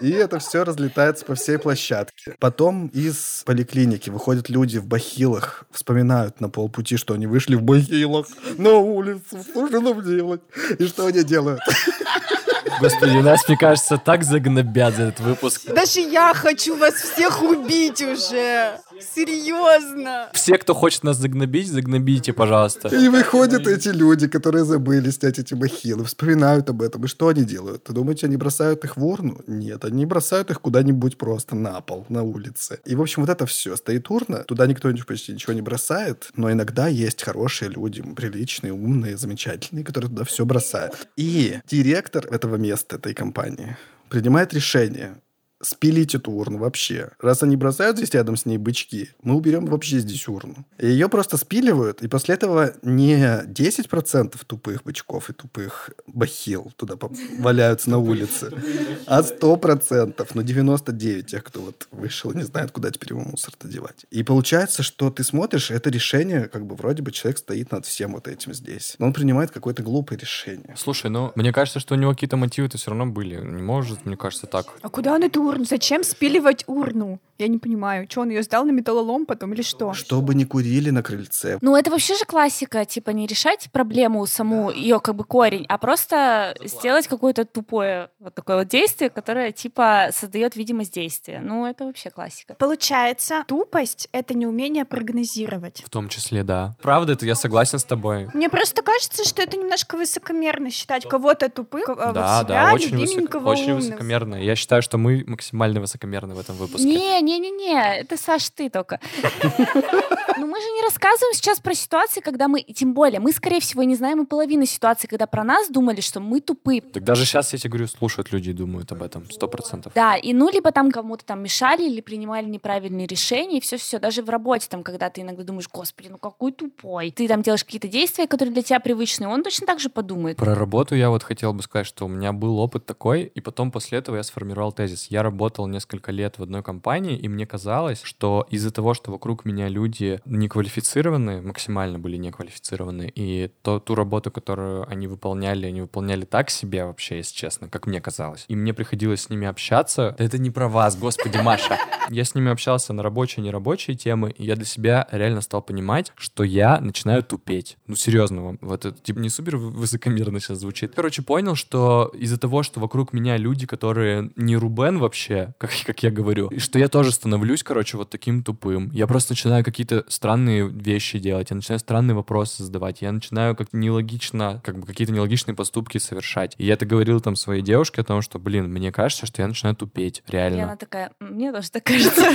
И это все разлетается по всей площадке. Потом из поликлиники выходят люди в бахилах, вспоминают на полпути, что они вышли в бахилах на улицу, что же нам делать? И что они делают? Господи, нас, мне кажется, так загнобят за этот выпуск. Даже я хочу вас всех убить уже. Серьезно. Все, кто хочет нас загнобить, загнобите, пожалуйста. И выходят эти люди, которые забыли снять эти бахилы, вспоминают об этом. И что они делают? Ты думаете, они бросают их в урну? Нет, они бросают их куда-нибудь просто на пол, на улице. И, в общем, вот это все. Стоит урна, туда никто почти ничего не бросает, но иногда есть хорошие люди, приличные, умные, замечательные, которые туда все бросают. И директор этого места, этой компании, принимает решение спилить эту урну вообще. Раз они бросают здесь рядом с ней бычки, мы уберем вообще здесь урну. И ее просто спиливают, и после этого не десять процентов тупых бычков и тупых бахил туда валяются на улице, а сто процентов, но девяносто девять процентов тех, кто вот вышел и не знает, куда теперь его мусор-то девать. И получается, что ты смотришь, это решение, как бы вроде бы человек стоит над всем вот этим здесь. Но он принимает какое-то глупое решение. Слушай, ну, мне кажется, что у него какие-то мотивы-то все равно были. Не может, мне кажется, так. А куда он эту урну? Зачем спиливать урну? Я не понимаю. Что, он ее сдал на металлолом потом или что? Чтобы не курили на крыльце. Ну, это вообще же классика, типа, не решать проблему саму, да, ее как бы корень, а просто это сделать какое-то тупое вот такое вот действие, которое, типа, создает видимость действия. Ну, это вообще классика. Получается, тупость — это неумение прогнозировать. В том числе, да. Правда, это я согласен с тобой. Мне просто кажется, что это немножко высокомерно считать кого-то тупым, а да, вот себя, да, очень любименького, высоко, очень высокомерно. Я считаю, что мы максимально высокомерны в этом выпуске. Не-не-не-не, это, Саш, ты только. Но мы же не рассказываем сейчас про ситуации, когда мы, тем более, мы, скорее всего, не знаем и половины ситуации, когда про нас думали, что мы тупы. Так даже сейчас, я тебе говорю, слушают люди и думают об этом, сто процентов. Да, и ну, либо там кому-то там мешали или принимали неправильные решения, и все-все. Даже в работе, там, когда ты иногда думаешь, господи, ну какой тупой. Ты там делаешь какие-то действия, которые для тебя привычны, он точно так же подумает. Про работу я вот хотел бы сказать, что у меня был опыт такой, и потом после этого я сформировал тезис. Я работал несколько лет в одной компании, и мне казалось, что из-за того, что вокруг меня люди неквалифицированные, максимально были неквалифицированы, и то, ту работу, которую они выполняли, они выполняли так себе вообще, если честно, как мне казалось. И мне приходилось с ними общаться. Да это не про вас, господи, Маша. Я с ними общался на рабочие, нерабочие темы, и я для себя реально стал понимать, что я начинаю тупеть. Ну, серьезно вам. Вот это типа не супер высокомерно сейчас звучит. Короче, понял, что из-за того, что вокруг меня люди, которые не Рубен вообще, как, как я говорю, и что я тоже становлюсь, короче, вот таким тупым. Я просто начинаю какие-то странные вещи делать, я начинаю странные вопросы задавать, я начинаю как-то нелогично, как бы какие-то нелогичные поступки совершать. И я это говорил там своей девушке о том, что, блин, мне кажется, что я начинаю тупеть, реально. И она такая, мне тоже так кажется.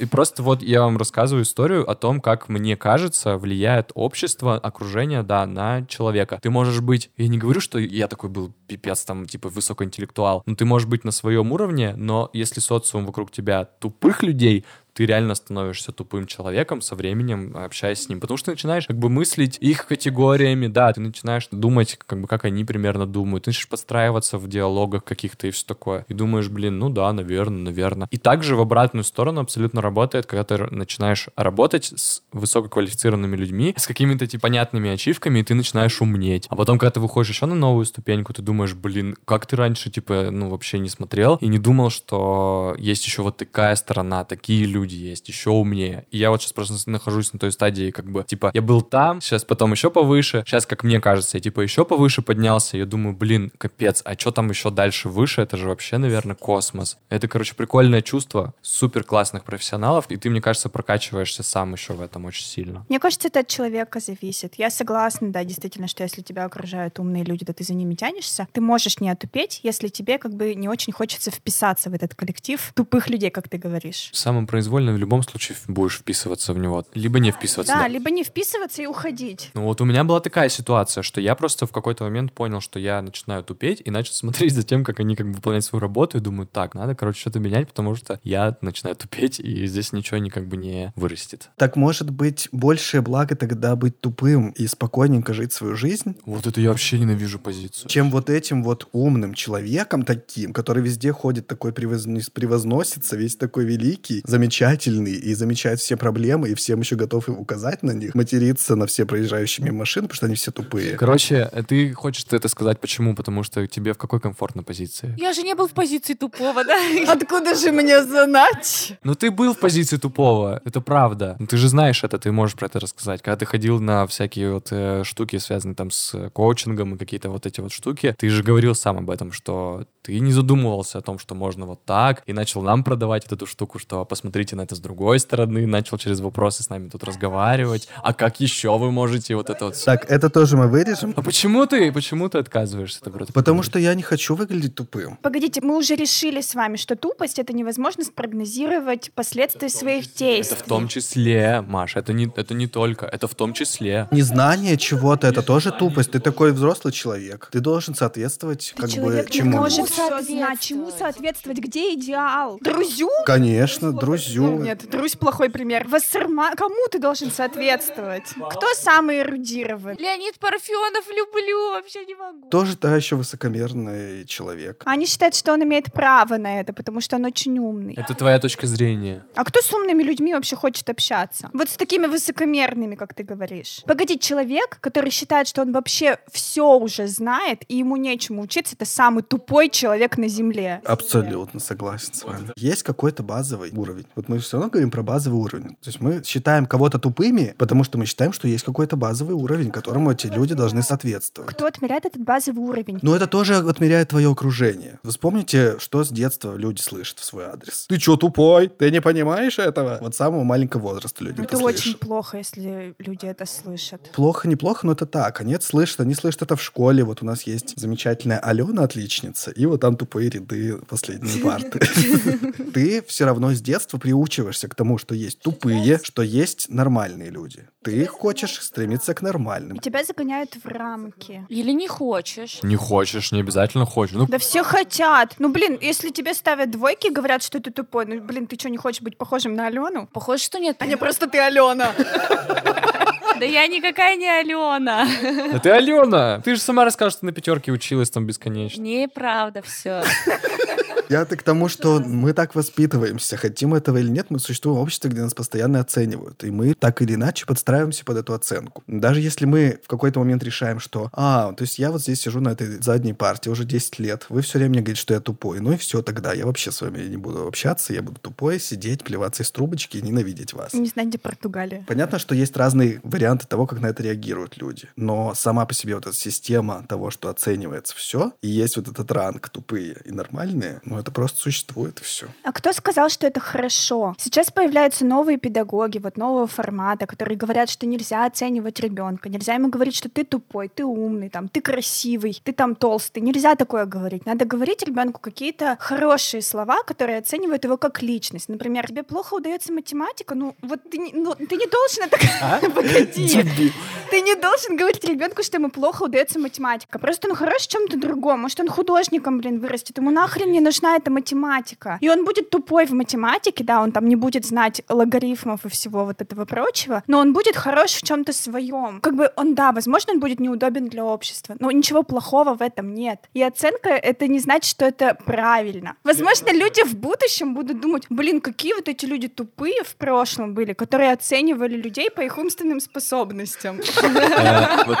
И просто вот я вам рассказываю историю о том, как, мне кажется, влияет общество, окружение, да, на человека. Ты можешь быть, я не говорю, что я такой был пипец, там, типа, высокоинтеллектуал, но ты можешь быть на своем уровне, но если социум вокруг тебя тупых людей, ты реально становишься тупым человеком со временем, общаясь с ним. Потому что ты начинаешь как бы мыслить их категориями, да, ты начинаешь думать, как бы, как они примерно думают, ты начинаешь подстраиваться в диалогах каких-то и все такое. И думаешь, блин, ну да, наверное, наверное. И также в обратную сторону абсолютно работает, когда ты начинаешь работать с высококвалифицированными людьми, с какими-то типа понятными ачивками, и ты начинаешь умнеть. А потом, когда ты выходишь еще на новую ступеньку, ты думаешь, блин, как ты раньше, типа, ну вообще не смотрел и не думал, что есть еще вот такая сторона, такие люди, люди есть, еще умнее. И я вот сейчас просто нахожусь на той стадии, как бы, типа, я был там, сейчас потом еще повыше, сейчас, как мне кажется, я, типа, еще повыше поднялся, я думаю, блин, капец, а что там еще дальше выше? Это же вообще, наверное, космос. Это, короче, прикольное чувство супер классных профессионалов, и ты, мне кажется, прокачиваешься сам еще в этом очень сильно. Мне кажется, это от человека зависит. Я согласна, да, действительно, что если тебя окружают умные люди, да ты за ними тянешься, ты можешь не отупеть, если тебе, как бы, не очень хочется вписаться в этот коллектив тупых людей, как ты говоришь. Самым произвольным в любом случае будешь вписываться в него. Либо не вписываться. Да, да, либо не вписываться и уходить. Ну вот у меня была такая ситуация, что я просто в какой-то момент понял, что я начинаю тупеть и начал смотреть за тем, как они как бы выполняют свою работу, и думаю, так, надо, короче, что-то менять, потому что я начинаю тупеть, и здесь ничего не как бы не вырастет. Так может быть большее благо тогда быть тупым и спокойненько жить свою жизнь? Вот это я вообще ненавижу позицию. Чем вот этим вот умным человеком таким, который везде ходит, такой превозносится, весь такой великий, замечательный, и замечает все проблемы, и всем еще готов указать на них, материться на все проезжающие мимо машины, потому что они все тупые. Короче, ты хочешь это сказать почему? Потому что тебе в какой комфортной позиции? Я же не был в позиции тупого, да? Откуда же мне знать? Ну ты был в позиции тупого, это правда. Ты же знаешь это, ты можешь про это рассказать. Когда ты ходил на всякие вот штуки, связанные там с коучингом и какие-то вот эти вот штуки, ты же говорил сам об этом, что ты не задумывался о том, что можно вот так, и начал нам продавать вот эту штуку, что посмотрите на это с другой стороны, начал через вопросы с нами тут разговаривать. А как еще вы можете вот это вот... Так, это тоже мы вырежем. А почему ты, почему ты отказываешься? Это просто потому что я не хочу выглядеть тупым. Погодите, мы уже решили с вами, что тупость — это невозможность прогнозировать последствия своих действий. Это в том числе, Маша, это не, это не только, это в том числе. Незнание чего-то — это тоже тупость. Ты такой взрослый человек. Ты должен соответствовать как бы чему-то. Ты человек не может знать, чему соответствовать, где идеал? Друзю? Конечно, друзю. Нет, Друзь плохой пример. Вассерман, кому ты должен соответствовать? Кто самый эрудированный? Леонид Парфенов, люблю, вообще не могу. Тоже, да, еще высокомерный человек. Они считают, что он имеет право на это, потому что он очень умный. Это твоя точка зрения. А кто с умными людьми вообще хочет общаться? Вот с такими высокомерными, как ты говоришь. Погоди, человек, который считает, что он вообще все уже знает, и ему нечему учиться, это самый тупой человек на земле. Абсолютно согласен с вами. Есть какой-то базовый уровень. Вот мы Мы все равно говорим про базовый уровень. То есть мы считаем кого-то тупыми, потому что мы считаем, что есть какой-то базовый уровень, которому эти люди должны соответствовать. Кто отмеряет этот базовый уровень? Но это тоже отмеряет твое окружение. Вы вспомните, что с детства люди слышат в свой адрес. Ты че тупой? Ты не понимаешь этого? Вот с самого маленького возраста люди это, это слышат. Это очень плохо, если люди это слышат. Плохо, неплохо, но это так. Они это слышат, они слышат это в школе. Вот у нас есть замечательная Алена, отличница, и вот там тупые ряды последние парты. Ты все равно с детства приучаешься к тому, что есть тупые, что есть нормальные люди. Ты хочешь стремиться к нормальным. И тебя загоняют в рамки. Или не хочешь. Не хочешь, не обязательно хочешь. Ну... Да все хотят. Ну, блин, если тебе ставят двойки и говорят, что ты тупой, ну, блин, ты что, не хочешь быть похожим на Алену? Похоже, что нет. А не просто ты Алена. Да я никакая не Алена. Да ты Алена. Ты же сама расскажешь, что на пятерке училась там бесконечно. Неправда все. Я-то к тому, что мы так воспитываемся. Хотим этого или нет, мы существуем в обществе, где нас постоянно оценивают. И мы так или иначе подстраиваемся под эту оценку. Даже если мы в какой-то момент решаем, что «А, то есть я вот здесь сижу на этой задней партии уже десять лет, вы все время мне говорите, что я тупой, ну и все тогда, я вообще с вами не буду общаться, я буду тупой, сидеть, плеваться из трубочки и ненавидеть вас». Не знаете Португалия. Понятно, что есть разные варианты того, как на это реагируют люди. Но сама по себе вот эта система того, что оценивается все, и есть вот этот ранг тупые и нормальные, ну это просто существует, и все. А кто сказал, что это хорошо? Сейчас появляются новые педагоги, вот нового формата, которые говорят, что нельзя оценивать ребенка, нельзя ему говорить, что ты тупой, ты умный, там, ты красивый, ты там толстый. Нельзя такое говорить. Надо говорить ребенку какие-то хорошие слова, которые оценивают его как личность. Например, тебе плохо удается математика, ну вот ты не, ну, ты не должен так... Погоди. Ты не должен говорить ребенку, что ему плохо удается математика. Просто он хорош в чем-то другом. Может, он художником, блин, вырастет. Ему нахрен не нужна эта математика. И он будет тупой в математике, да, он там не будет знать логарифмов и всего вот этого прочего, но он будет хорош в чем-то своем. Как бы он, да, возможно, он будет неудобен для общества, но ничего плохого в этом нет. И оценка — это не значит, что это правильно. Возможно, люди в будущем будут думать, блин, какие вот эти люди тупые в прошлом были, которые оценивали людей по их умственным способностям.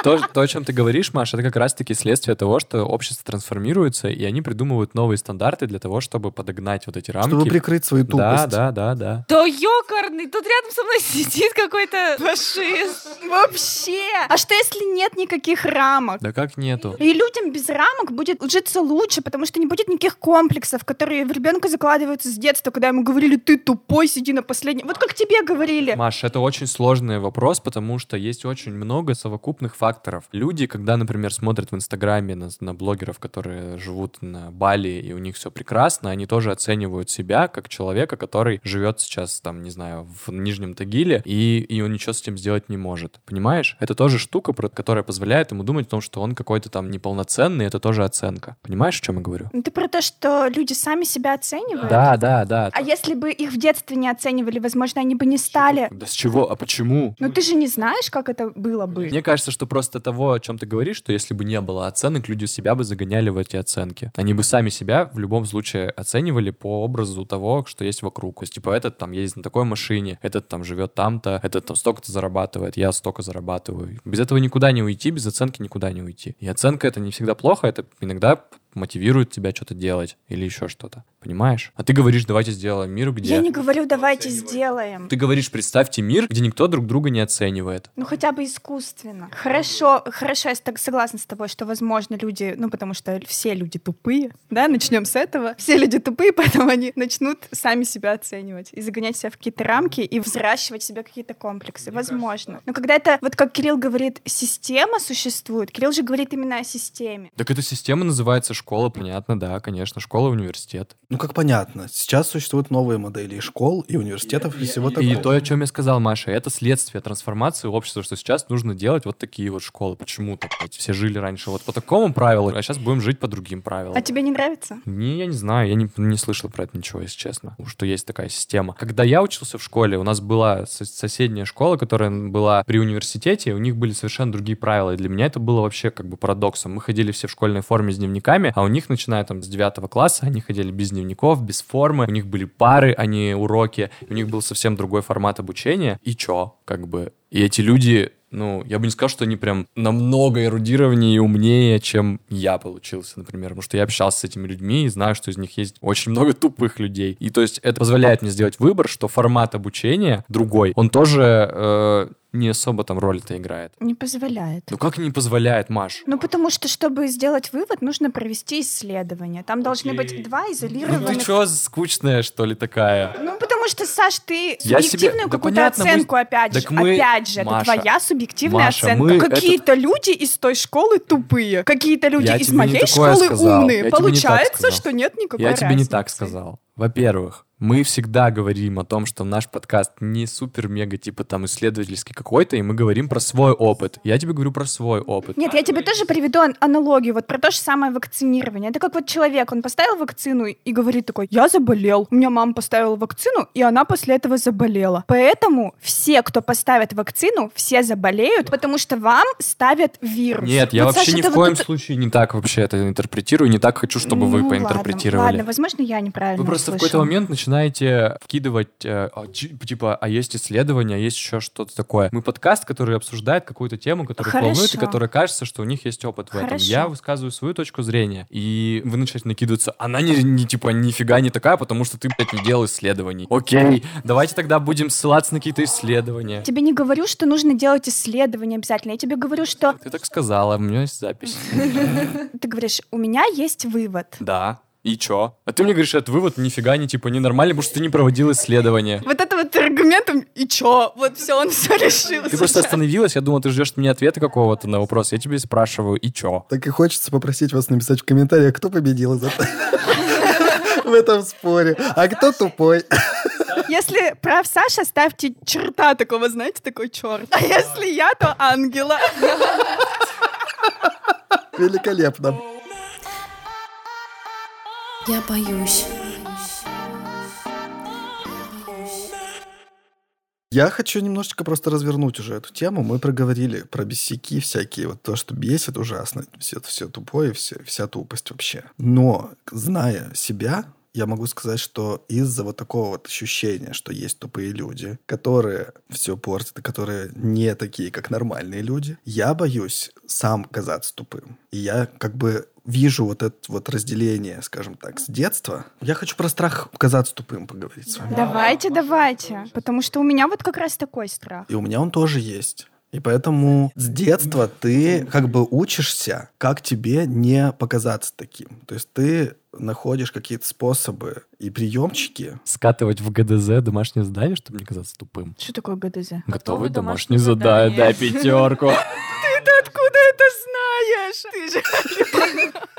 То, о чем ты говоришь, Маша, это как раз-таки следствие того, что общество трансформируется, и они придумывают новые стандарты для того, чтобы подогнать вот эти рамки. Чтобы прикрыть свою тупость. Да, да, да, да. Да ёкарный, тут рядом со мной сидит какой-то фашист. Вообще. А что, если нет никаких рамок? Да как нету? И людям без рамок будет житься лучше, потому что не будет никаких комплексов, которые в ребенка закладываются с детства, когда ему говорили, ты тупой, сиди на последнем. Вот как тебе говорили. Маша, это очень сложный вопрос, потому что есть очень много совокупных факторов. Люди, когда, например, смотрят в Инстаграме на, на блогеров, которые живут на Бали, и у них все прекрасно, они тоже оценивают себя как человека, который живет сейчас, там, не знаю, в Нижнем Тагиле, и, и он ничего с этим сделать не может. Понимаешь? Это тоже штука, которая позволяет ему думать о том, что он какой-то там неполноценный, это тоже оценка. Понимаешь, о чем я говорю? Ты про то, что люди сами себя оценивают? Да, да, да. А если бы их в детстве не оценивали, возможно, они бы не стали... Да с чего? А почему? Ну ты же не знаешь, как это было бы. Мне кажется, что просто того, о чем ты говоришь, что если бы не было оценок, люди себя бы загоняли в эти оценки. Они бы сами себя в любом случае оценивали по образу того, что есть вокруг. То есть, типа, этот там ездит на такой машине, этот там живет там-то, этот там столько-то зарабатывает, я столько зарабатываю. Без этого никуда не уйти, без оценки никуда не уйти. И оценка — это не всегда плохо, это иногда... мотивирует тебя что-то делать или еще что-то. Понимаешь? А ты говоришь, давайте сделаем мир, где... Я не говорю, давайте сделаем. Ты говоришь, представьте мир, где никто друг друга не оценивает. Ну, хотя бы искусственно. Хорошо, хорошо, я согласна с тобой, что, возможно, люди... Ну, потому что все люди тупые, да? Начнем с этого. Все люди тупые, потом они начнут сами себя оценивать и загонять себя в какие-то рамки и взращивать в себе какие-то комплексы. Мне возможно. Кажется. Но когда это, вот как Кирилл говорит, система существует, Кирилл же говорит именно о системе. Так эта система называется школа. Школа, понятно, да, конечно. Школа, университет. Ну, как понятно. Сейчас существуют новые модели школ и университетов, и, и всего и такого. И то, о чем я сказал, Маша, это следствие трансформации общества, что сейчас нужно делать вот такие вот школы. Почему-то все жили раньше вот по такому правилу, а сейчас будем жить по другим правилам. А тебе не нравится? Не, я не знаю. Я не, не слышал про это ничего, если честно. Что есть такая система. Когда я учился в школе, у нас была соседняя школа, которая была при университете, у них были совершенно другие правила. И для меня это было вообще как бы парадоксом. Мы ходили все в школьной форме с дневниками, а у них, начиная там с девятого класса, они ходили без дневников, без формы, у них были пары, а не уроки, у них был совсем другой формат обучения. И чё, как бы? И эти люди... Ну, я бы не сказал, что они прям намного эрудированнее и умнее, чем я получился, например. Потому что я общался с этими людьми и знаю, что из них есть очень много тупых людей. И то есть это позволяет мне сделать выбор, что формат обучения другой, он тоже э, не особо там роли-то играет. Не позволяет. Ну как не позволяет, Маш? Ну потому что, чтобы сделать вывод, нужно провести исследование. Там Окей. должны быть два изолированных... Ну ты чё скучная, что ли, такая? Ну потому Потому что, Саш, ты субъективную себе... какую-то да, понятно, оценку мы... опять так же. Мы... Опять же, Маша, это твоя субъективная Маша, оценка. Какие-то этот... люди из той школы тупые, какие-то люди я из моей школы сказал. умные. Я Получается, что нет никакой я разницы. Я тебе не так сказал. Во-первых, мы всегда говорим о том, что наш подкаст не супер-мега, типа там исследовательский какой-то, и мы говорим про свой опыт. Я тебе говорю про свой опыт. Нет, я тебе тоже приведу аналогию, вот про то же самое вакцинирование. Это как вот человек, он поставил вакцину и говорит такой: я заболел, у меня мама поставила вакцину, и она после этого заболела. Поэтому все, кто поставит вакцину, все заболеют, потому что вам ставят вирус. Нет, я вот, вообще Саша, ни в коем вот... случае не так вообще это интерпретирую, не так хочу, чтобы ну, вы поинтерпретировали. Ладно, ладно, возможно, я неправильно Вы просто услышала. В какой-то момент начинаете Знаете, вкидывать, типа, а есть исследования, а есть еще что-то такое. Мы подкаст, который обсуждает какую-то тему, которая волнует, и которая кажется, что у них есть опыт в Хорошо. этом. Я высказываю свою точку зрения, и вы начинаете накидываться. Она, не, не типа, нифига не такая, потому что ты, блядь, не делал исследований. Окей, давайте тогда будем ссылаться на какие-то исследования. Тебе не говорю, что нужно делать исследования обязательно. Я тебе говорю, что... Ты так сказала, у меня есть запись. Ты говоришь, у меня есть вывод. Да. И чё? А ты мне говоришь, этот вывод нифига не, типа, ненормальный, потому что ты не проводил исследования. Вот это вот аргументом «и чё?» Вот все, он все решил. Ты сейчас просто остановилась, я думал, ты ждешь от меня ответа какого-то на вопрос. Я тебе спрашиваю «и чё?». Так и хочется попросить вас написать в комментариях, кто победил в этом споре, а кто тупой. Если прав Саша, ставьте черта такого, знаете, такой черт. А если я, то ангела. Великолепно. Я боюсь. Я хочу немножечко просто развернуть уже эту тему. Мы проговорили про бесяки всякие, вот то, что бесит ужасно, все, все тупое, все, вся тупость вообще. Но, зная себя, я могу сказать, что из-за вот такого вот ощущения, что есть тупые люди, которые все портят, и которые не такие, как нормальные люди, я боюсь сам казаться тупым. И я как бы... вижу вот это вот разделение, скажем так, с детства. Я хочу про страх казаться тупым поговорить с вами. Давайте, давайте. Потому что у меня вот как раз такой страх. И у меня он тоже есть. И поэтому с детства ты как бы учишься, как тебе не показаться таким. То есть ты находишь какие-то способы и приемчики. Скатывать в ГДЗ домашнее задание, чтобы не казаться тупым. Что такое ГДЗ? Готовый, Готовый домашнее задание. Да, пятерку.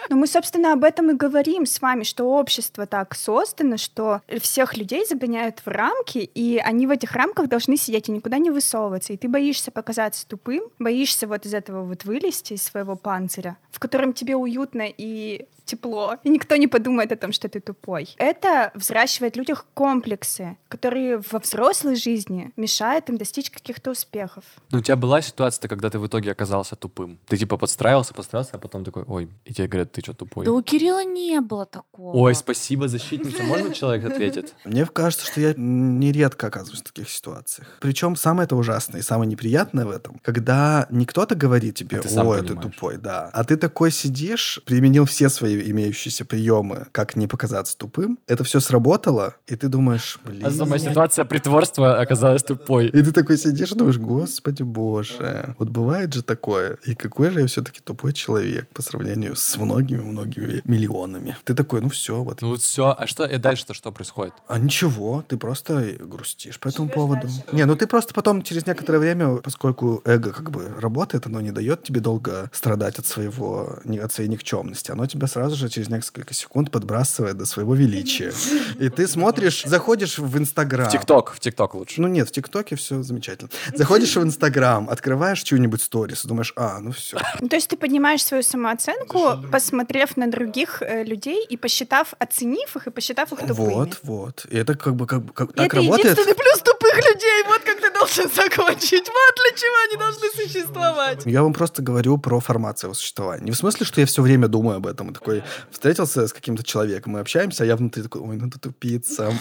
Но мы, собственно, об этом и говорим с вами, что общество так создано, что всех людей загоняют в рамки, и они в этих рамках должны сидеть и никуда не высовываться. И ты боишься показаться тупым, боишься вот из этого вот вылезти, из своего панциря, в котором тебе уютно и тепло, и никто не подумает о том, что ты тупой. Это взращивает в людях комплексы, которые во взрослой жизни мешают им достичь каких-то успехов. Но у тебя была ситуация, когда ты в итоге оказался тупым? Ты типа подстраивался, подстраивался, а потом такой, ой, и тебе говорят, ты что, тупой? Да у Кирилла не было такого. Ой, спасибо, защитница. Можно человек ответит? Мне кажется, что я нередко оказываюсь в таких ситуациях. Причем самое это ужасное и самое неприятное в этом, когда не кто-то говорит тебе, ой, ты тупой, да. А ты такой сидишь, применил все свои имеющиеся приемы, как не показаться тупым, это все сработало, и ты думаешь, блин... А сама ситуация притворства оказалась тупой. И ты такой сидишь и думаешь, господи боже, вот бывает же такое, и какой же я все-таки тупой человек по сравнению с многими-многими миллионами. Ты такой, ну все, вот. Ну вот все, а что и дальше-то что происходит? А ничего, ты просто грустишь по этому поводу. Не, ну ты просто потом через некоторое время, поскольку эго как бы работает, оно не дает тебе долго страдать от своего, от своей никчемности, оно тебя сразу же через несколько секунд подбрасывает до своего величия. И ты смотришь, заходишь в Инстаграм. В ТикТок, в ТикТок лучше. Ну нет, в ТикТоке все замечательно. Заходишь в Инстаграм, открываешь чью-нибудь сторис, думаешь, а, ну все. То есть ты поднимаешь свою самооценку, посмотрев на других людей и посчитав, оценив их и посчитав их тупыми. Вот, вот. И это как бы как, как, так это работает. Это единственный плюс тупых людей. Вот как ты должен закончить. Вот для чего они должны существовать. Я вам просто говорю про формат своего существования. Не в смысле, что я все время думаю об этом. Такой, встретился с каким-то человеком, мы общаемся, а я внутри такой, ой, надо тупиться.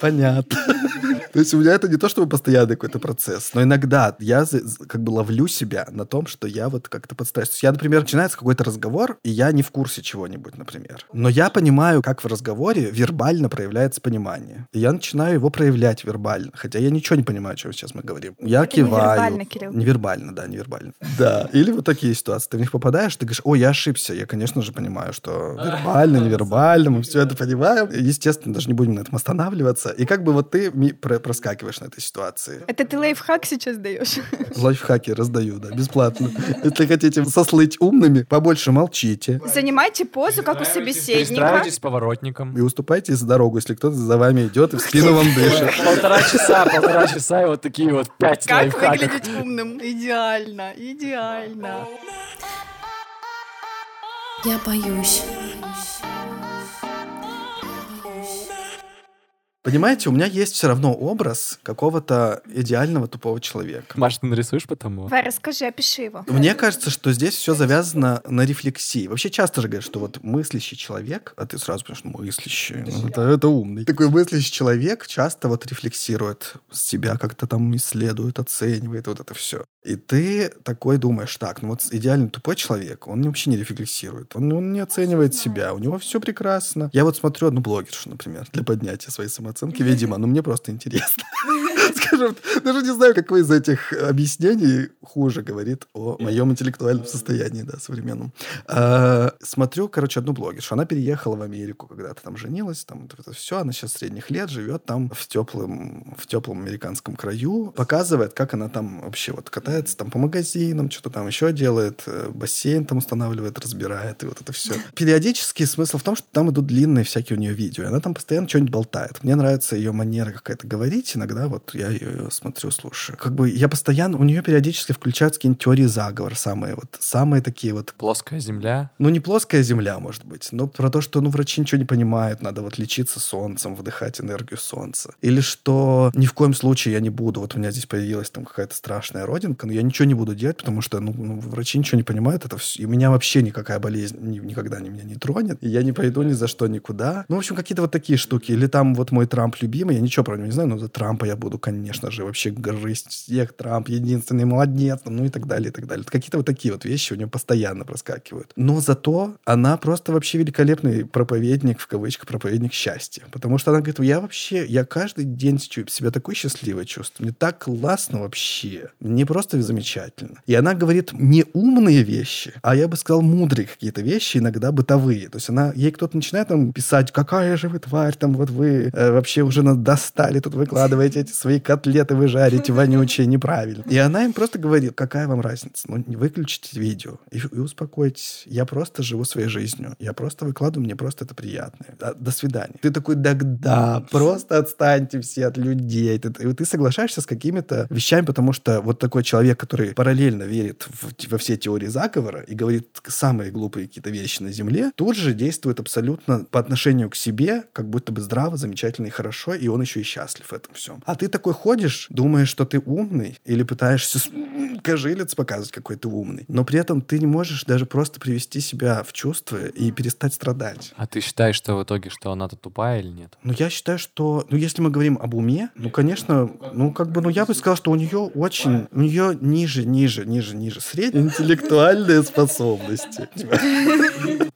Понятно. То есть у меня это не то, чтобы постоянный какой-то процесс, но иногда я как бы ловлю себя на том, что я вот как-то подстраиваюсь. Я, например, начинается какой-то разговор, и я не в курсе чего-нибудь, например. Но я понимаю, как в разговоре вербально проявляется понимание. И я начинаю его проявлять вербально, хотя я ничего не понимаю понимаю, о чем сейчас мы говорим. Я это киваю. Невербально, Кирилл. Невербально, да, невербально. Да, или вот такие ситуации. Ты в них попадаешь, ты говоришь, ой, я ошибся. Я, конечно же, понимаю, что вербально, невербально, мы все это понимаем. Естественно, даже не будем на этом останавливаться. И как бы вот ты проскакиваешь на этой ситуации. Это ты лайфхак сейчас даешь? Лайфхаки раздаю, да, бесплатно. Если хотите сослыть умными, побольше молчите. Занимайте позу, как у собеседника. Перестраивайтесь с поворотником. И уступайте за дорогу, если кто-то за вами идет и в спину вам дышит. Полтора часа, полтора часа, и вот такие вот пять лайфхаков. Как выглядеть умным? Идеально, идеально. Я боюсь. Понимаете, у меня есть все равно образ какого-то идеального тупого человека. Маш, ты нарисуешь потому? Варя, расскажи, опиши его. Мне кажется, что здесь все завязано на рефлексии. Вообще часто же говорят, что вот мыслящий человек, а ты сразу понимаешь, что мыслящий, это, это умный. Такой мыслящий человек часто вот рефлексирует себя, как-то там исследует, оценивает вот это все. И ты такой думаешь, так, ну вот идеально тупой человек, он вообще не рефлексирует, он, он не оценивает себя, у него все прекрасно. Я вот смотрю одну блогершу, например, для поднятия своей самооценки. Оценки, видимо, но мне просто интересно. Скажем, даже не знаю, какое из этих объяснений хуже говорит о моем интеллектуальном состоянии, да, современном. А, смотрю, короче, одну блогершу. Она переехала в Америку, когда-то там женилась, там это все. Она сейчас средних лет живет там в теплом, в теплом американском краю. Показывает, как она там вообще вот катается там по магазинам, что-то там еще делает, бассейн там устанавливает, разбирает и вот это все. Периодически смысл в том, что там идут длинные всякие у нее видео. И она там постоянно что-нибудь болтает. Мне нравится ее манера какая-то говорить. Иногда вот я ее смотрю, слушаю. Как бы я постоянно... У нее периодически включаются какие-нибудь теории заговора. Самые вот... Самые такие вот... Плоская земля? Ну, не плоская земля, может быть. Но про то, что, ну, врачи ничего не понимают. Надо вот лечиться солнцем, вдыхать энергию солнца. Или что ни в коем случае я не буду... Вот у меня здесь появилась там какая-то страшная родинка, но я ничего не буду делать, потому что, ну, врачи ничего не понимают. Это все. И меня вообще никакая болезнь ни, никогда не, меня не тронет. И я не пойду ни за что никуда. Ну, в общем, какие-то вот такие штуки. Или там вот мой Трамп любимый. Я ничего про него не знаю, но за Трампа я буду, конечно же, вообще грызть всех. Трамп единственный, молодец, ну и так далее, и так далее. Какие-то вот такие вот вещи у него постоянно проскакивают. Но зато она просто вообще великолепный проповедник, в кавычках, проповедник счастья. Потому что она говорит, я вообще, я каждый день себя такой счастливой чувствую. Мне так классно вообще. Мне просто замечательно. И она говорит не умные вещи, а я бы сказал мудрые какие-то вещи, иногда бытовые. То есть она, ей кто-то начинает там писать, какая же вы тварь, там вот вы э, вообще уже нас достали, тут выкладываете эти свои котлеты, вы жарите вонючие, неправильно. И она им просто говорит, какая вам разница? Ну, не выключите видео и, и успокойтесь. Я просто живу своей жизнью. Я просто выкладываю, мне просто это приятно. До, до свидания. Ты такой, да-да, просто отстаньте все от людей. Ты, ты, ты соглашаешься с какими-то вещами, потому что вот такой человек, который параллельно верит в, во все теории заговора и говорит самые глупые какие-то вещи на земле, тут же действует абсолютно по отношению к себе, как будто бы здраво, замечательно и хорошо, и он еще и счастлив в этом всем. А ты такой ходишь, думаешь, что ты умный, или пытаешься кожилец показывать, какой ты умный, но при этом ты не можешь даже просто привести себя в чувство и перестать страдать. А ты считаешь, что в итоге, что она-то тупая или нет? Ну, я считаю, что... Ну, если мы говорим об уме, ну, конечно, ну, как бы, ну, я бы сказал, что у нее очень... У нее ниже, ниже, ниже, ниже средней интеллектуальные способности.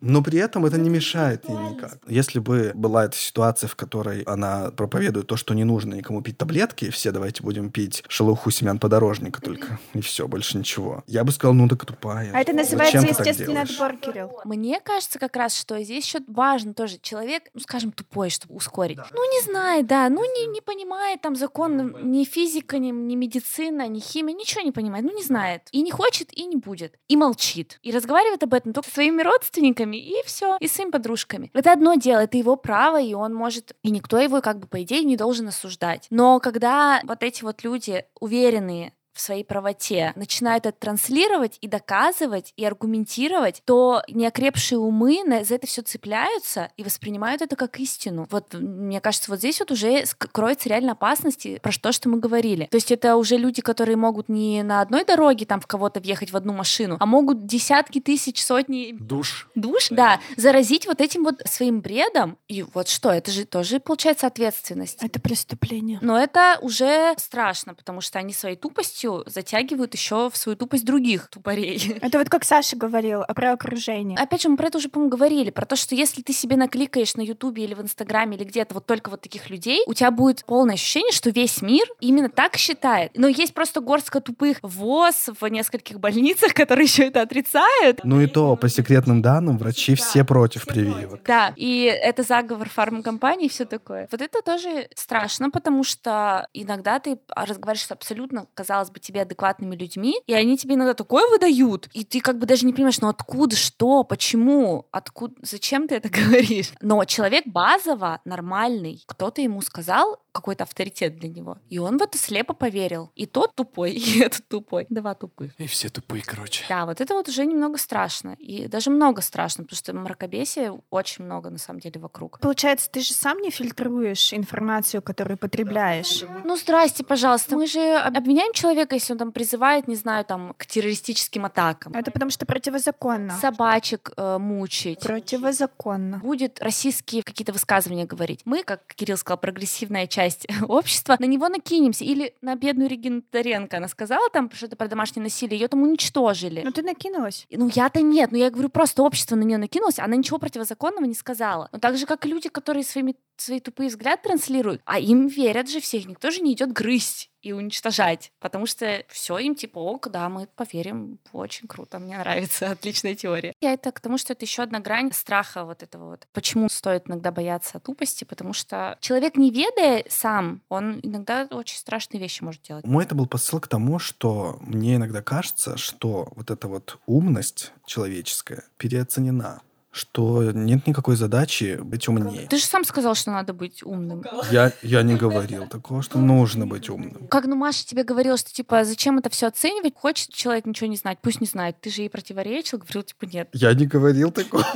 Но при этом это не мешает ей никак. Если бы была эта ситуация, в которой она проповедует то, что не нужно никому пить таблетки, все давайте будем пить шелуху семян подорожника только, и все, больше ничего. Я бы сказал, ну так тупая. А это называется естественный отбор, Кирилл. Мне кажется как раз, что здесь еще важно тоже человек, ну скажем, тупой, чтобы ускорить. Да. Ну не знает, да, ну не, не понимает там закон, ни физика, ни, ни медицина, ни химия, ничего не понимает, ну не знает. И не хочет, и не будет. И молчит. И разговаривает об этом только со своими родственниками, и все, и с своими подружками. Это одно дело, это его право, и он может, и никто его как бы по идее не должен осуждать. Но когда вот эти вот люди уверенные в своей правоте, начинают это транслировать и доказывать, и аргументировать, то неокрепшие умы за это все цепляются и воспринимают это как истину. Вот, мне кажется, вот здесь вот уже кроется реально опасность, про то, что мы говорили. То есть это уже люди, которые могут не на одной дороге там в кого-то въехать в одну машину, а могут десятки тысяч, сотни... Душ. Душ, да. Заразить вот этим вот своим бредом. И вот что, это же тоже, получается, ответственность. Это преступление. Но это уже страшно, потому что они своей тупостью смертью затягивают еще в свою тупость других тупорей. Это вот как Саша говорил про окружение. Опять же, мы про это уже, по-моему, говорили, про то, что если ты себе накликаешь на Ютубе или в Инстаграме или где-то вот только вот таких людей, у тебя будет полное ощущение, что весь мир именно так считает. Но есть просто горстка тупых ВОЗ в нескольких больницах, которые еще это отрицают. Ну и то, по секретным данным, врачи да. все против все прививок. Против. Да, и это заговор фармкомпаний и все такое. Вот это тоже страшно, потому что иногда ты разговариваешь с абсолютно, казалось бы, тебе адекватными людьми, и они тебе иногда такое выдают, и ты как бы даже не понимаешь, ну откуда, что, почему, откуда, зачем ты это говоришь. Но человек базово нормальный, кто-то ему сказал, какой-то авторитет для него. И он в это слепо поверил. И тот тупой, и этот тупой. Два тупых. И все тупые, короче. Да, вот это вот уже немного страшно. И даже много страшно, потому что мракобесия очень много, на самом деле, вокруг. Получается, ты же сам не фильтруешь информацию, которую потребляешь? Да. Ну, здрасте, пожалуйста. Мы же обвиняем человека, если он там призывает, не знаю, там, к террористическим атакам. Это потому что противозаконно. Собачек э, мучить. Противозаконно. Будет российские какие-то высказывания говорить. Мы, как Кирилл сказал, прогрессивная часть общества, на него накинемся. Или на бедную Регину Тодоренко. Она сказала там что-то про домашнее насилие, ее там уничтожили. Ну ты накинулась. Ну я-то нет. Ну я говорю, просто общество на нее накинулось, она ничего противозаконного не сказала. Но так же, как и люди, которые своими, свои тупые взгляды транслируют, а им верят же всех, никто же не идет грызть и уничтожать, потому что все им типа, о, да, мы поверим, очень круто, мне нравится, отличная теория. Я это к тому, что это еще одна грань страха вот этого вот. Почему стоит иногда бояться тупости? Потому что человек, не ведая сам, он иногда очень страшные вещи может делать. Мой это был посыл к тому, что мне иногда кажется, что вот эта вот умность человеческая переоценена. Что нет никакой задачи быть умнее. Ты же сам сказал, что надо быть умным. Я, я не говорил такого, что нужно быть умным. Как, ну, Маша тебе говорила, что, типа, зачем это все оценивать? Хочет человек ничего не знать, пусть не знает. Ты же ей противоречил, говорил, типа, нет. Я не говорил такого.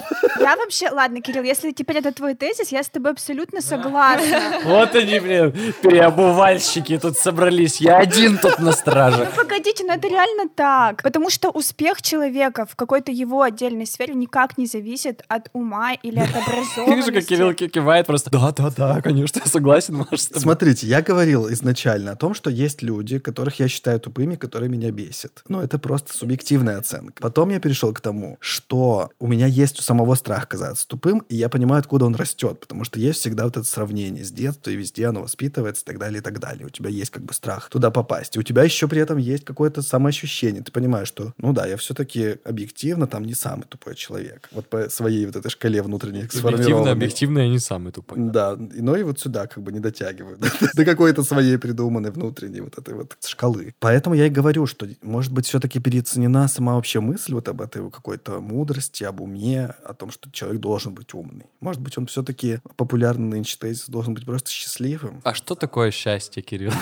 Я вообще... Ладно, Кирилл, если теперь это твой тезис, я с тобой абсолютно согласна. Вот они, блин, переобувальщики тут собрались. Я один тут на страже. Ну, погодите, но это реально так. Потому что успех человека в какой-то его отдельной сфере никак не зависит от ума или от образованности. Вижу, как Кирилл кивает просто. Да-да-да, конечно, я согласен, Маш. Смотрите, я говорил изначально о том, что есть люди, которых я считаю тупыми, которые меня бесят. Ну, это просто субъективная оценка. Потом я перешел к тому, что у меня есть у самого страх казаться тупым, и я понимаю, откуда он растет, потому что есть всегда вот это сравнение с детства, и везде оно воспитывается, и так далее, и так далее. У тебя есть как бы страх туда попасть. И у тебя еще при этом есть какое-то самоощущение. Ты понимаешь, что, ну да, я все-таки объективно там не самый тупой человек. Вот по своей вот этой шкале внутренней сформированной. Объективно, я не самый тупой. Да, но и вот сюда как бы не дотягивают. До какой-то своей придуманной внутренней вот этой вот шкалы. Поэтому я и говорю, что, может быть, все-таки переоценена сама вообще мысль вот об этой какой-то мудрости, об уме, о том, что человек должен быть умный. Может быть, он все-таки популярный нынче тезис должен быть просто счастливым. А что такое счастье, Кирилл?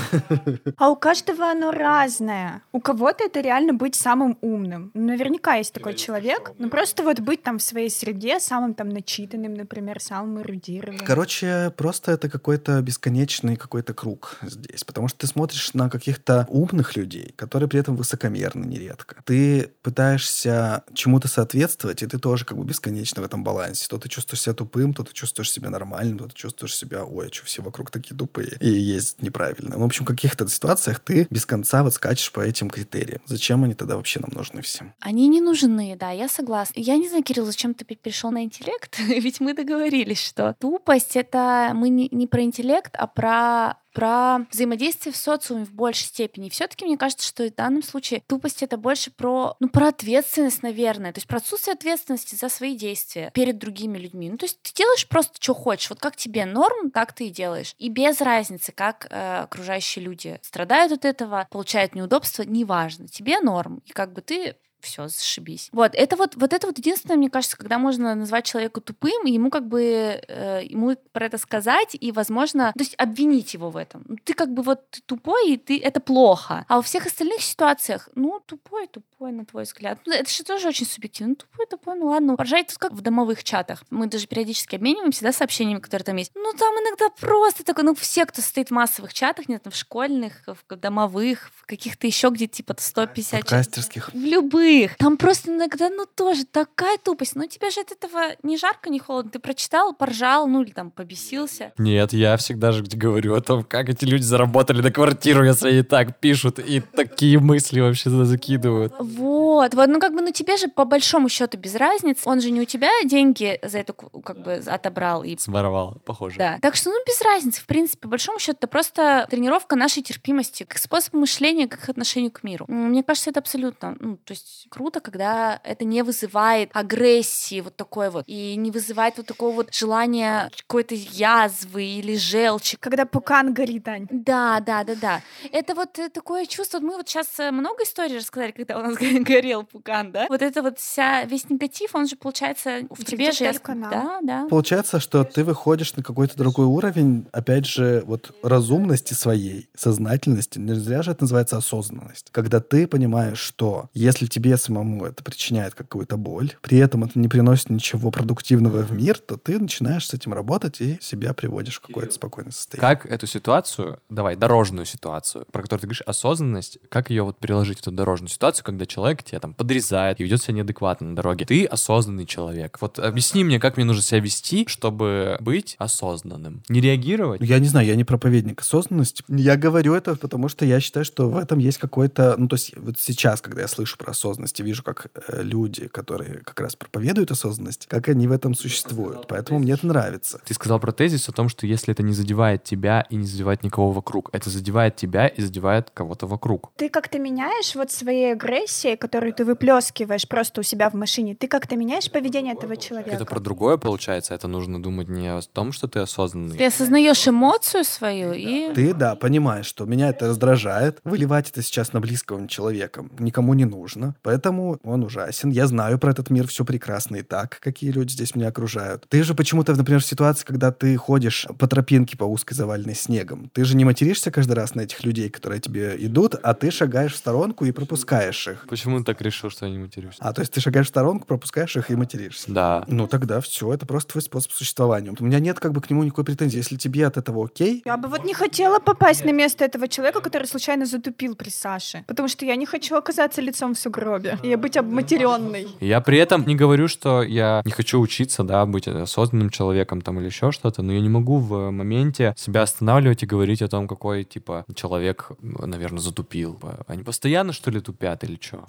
А у каждого оно разное. У кого-то это реально быть самым умным. Наверняка есть такой человек, но просто вот быть там в своей среде самым там начитанным, например, самым эрудированным. Короче, просто это какой-то бесконечный какой-то круг здесь, потому что ты смотришь на каких-то умных людей, которые при этом высокомерны нередко. Ты пытаешься чему-то соответствовать, и ты тоже как бы бесконечно в этом балансе. То ты чувствуешь себя тупым, то ты чувствуешь себя нормальным, то ты чувствуешь себя, ой, а что все вокруг такие тупые и есть неправильно. В общем, в каких-то ситуациях ты без конца вот скачешь по этим критериям. Зачем они тогда вообще нам нужны всем? Они не нужны, да, я согласна. Я не знаю, Кирилл, зачем ты перешел на интеллект, ведь мы договорились, что тупость — это мы не, не про интеллект, а про... про взаимодействие в социуме в большей степени. И всё-таки мне кажется, что в данном случае тупость — это больше про, ну, про ответственность, наверное. То есть про отсутствие ответственности за свои действия перед другими людьми. Ну, то есть ты делаешь просто, что хочешь. Вот как тебе норм, так ты и делаешь. И без разницы, как э, окружающие люди страдают от этого, получают неудобства, неважно. Тебе норм. И как бы ты... все, зашибись. Вот, это вот, вот это вот единственное, мне кажется, когда можно назвать человека тупым, и ему как бы, э, ему про это сказать, и, возможно, то есть обвинить его в этом. Ты как бы вот ты тупой, и ты, это плохо. А во всех остальных ситуациях, ну, тупой, тупой. тупой, на твой взгляд? Это же тоже очень субъективно. Тупой, тупой, ну ладно. Поржать тут как в домовых чатах. Мы даже периодически обмениваемся, да, сообщениями, которые там есть. Ну там иногда просто такой, ну все, кто состоит в массовых чатах, нет, там в школьных, в домовых, в каких-то еще где-то типа сто пятьдесят подкастерских. В любых. Там просто иногда, ну тоже такая тупость. Ну тебя же от этого ни жарко, ни холодно. Ты прочитал, поржал, ну или там побесился. Нет, я всегда же говорю о том, как эти люди заработали на квартиру, если они так пишут и такие мысли вообще закидывают. Вот, вот, ну как бы, ну тебе же по большому счету без разницы. Он же не у тебя деньги за эту как бы отобрал и... Своровал, похоже. Да, так что ну без разницы, в принципе, по большому счету это просто тренировка нашей терпимости, как способ мышления, как отношению к миру. Мне кажется, это абсолютно, ну то есть круто, когда это не вызывает агрессии вот такой вот, и не вызывает вот такого вот желания какой-то язвы или желчи. Когда пукан горит, Ань. Да, да, да, да. Это вот такое чувство, мы вот сейчас много историй рассказали, когда у нас горел пукан, да? Вот это вот вся, весь негатив, он же, получается, в тебе же... Да, да. Получается, что ты выходишь на какой-то другой уровень, опять же, вот разумности своей, сознательности, не зря же это называется осознанность. Когда ты понимаешь, что если тебе самому это причиняет какую-то боль, при этом это не приносит ничего продуктивного в мир, то ты начинаешь с этим работать и себя приводишь в какое-то спокойное состояние. Как эту ситуацию, давай, дорожную ситуацию, про которую ты говоришь, осознанность, как ее вот переложить в эту дорожную ситуацию, когда человек тебя там подрезает и ведет себя неадекватно на дороге. Ты осознанный человек. Вот объясни мне, как мне нужно себя вести, чтобы быть осознанным. Не реагировать? Я не знаю, я не проповедник осознанности. Я говорю это, потому что я считаю, что в этом есть какой-то... Ну, то есть вот сейчас, когда я слышу про осознанность и вижу, как люди, которые как раз проповедуют осознанность, как они в этом существуют. Поэтому мне это нравится. Ты сказал про тезис о том, что если это не задевает тебя и не задевает никого вокруг, это задевает тебя и задевает кого-то вокруг. Ты как-то меняешь вот своей агрессией, которую ты выплескиваешь просто у себя в машине, ты как-то меняешь поведение этого человека. Это про другое получается, это нужно думать не о том, что ты осознанный. Ты осознаешь эмоцию свою и... Ты, да, понимаешь, что меня это раздражает, выливать это сейчас на близкого человека никому не нужно, поэтому он ужасен, я знаю про этот мир, все прекрасно и так, какие люди здесь меня окружают. Ты же почему-то, например, в ситуации, когда ты ходишь по тропинке по узкой заваленной снегом, ты же не материшься каждый раз на этих людей, которые тебе идут, а ты шагаешь в сторонку и пропускаешь их. Почему ты так решил, что я не матерюсь? А, то есть ты шагаешь в сторонку, пропускаешь их и материшься? Да. Ну тогда все, это просто твой способ существования. У меня нет как бы к нему никакой претензии. Если тебе от этого окей... Я бы вот не хотела попасть на место этого человека, который случайно затупил при Саше. Потому что я не хочу оказаться лицом в сугробе и быть обматеренной. Я при этом не говорю, что я не хочу учиться, да, быть осознанным человеком там или еще что-то, но я не могу в моменте себя останавливать и говорить о том, какой, типа, человек, наверное, затупил. Они постоянно, что ли, тупят или что?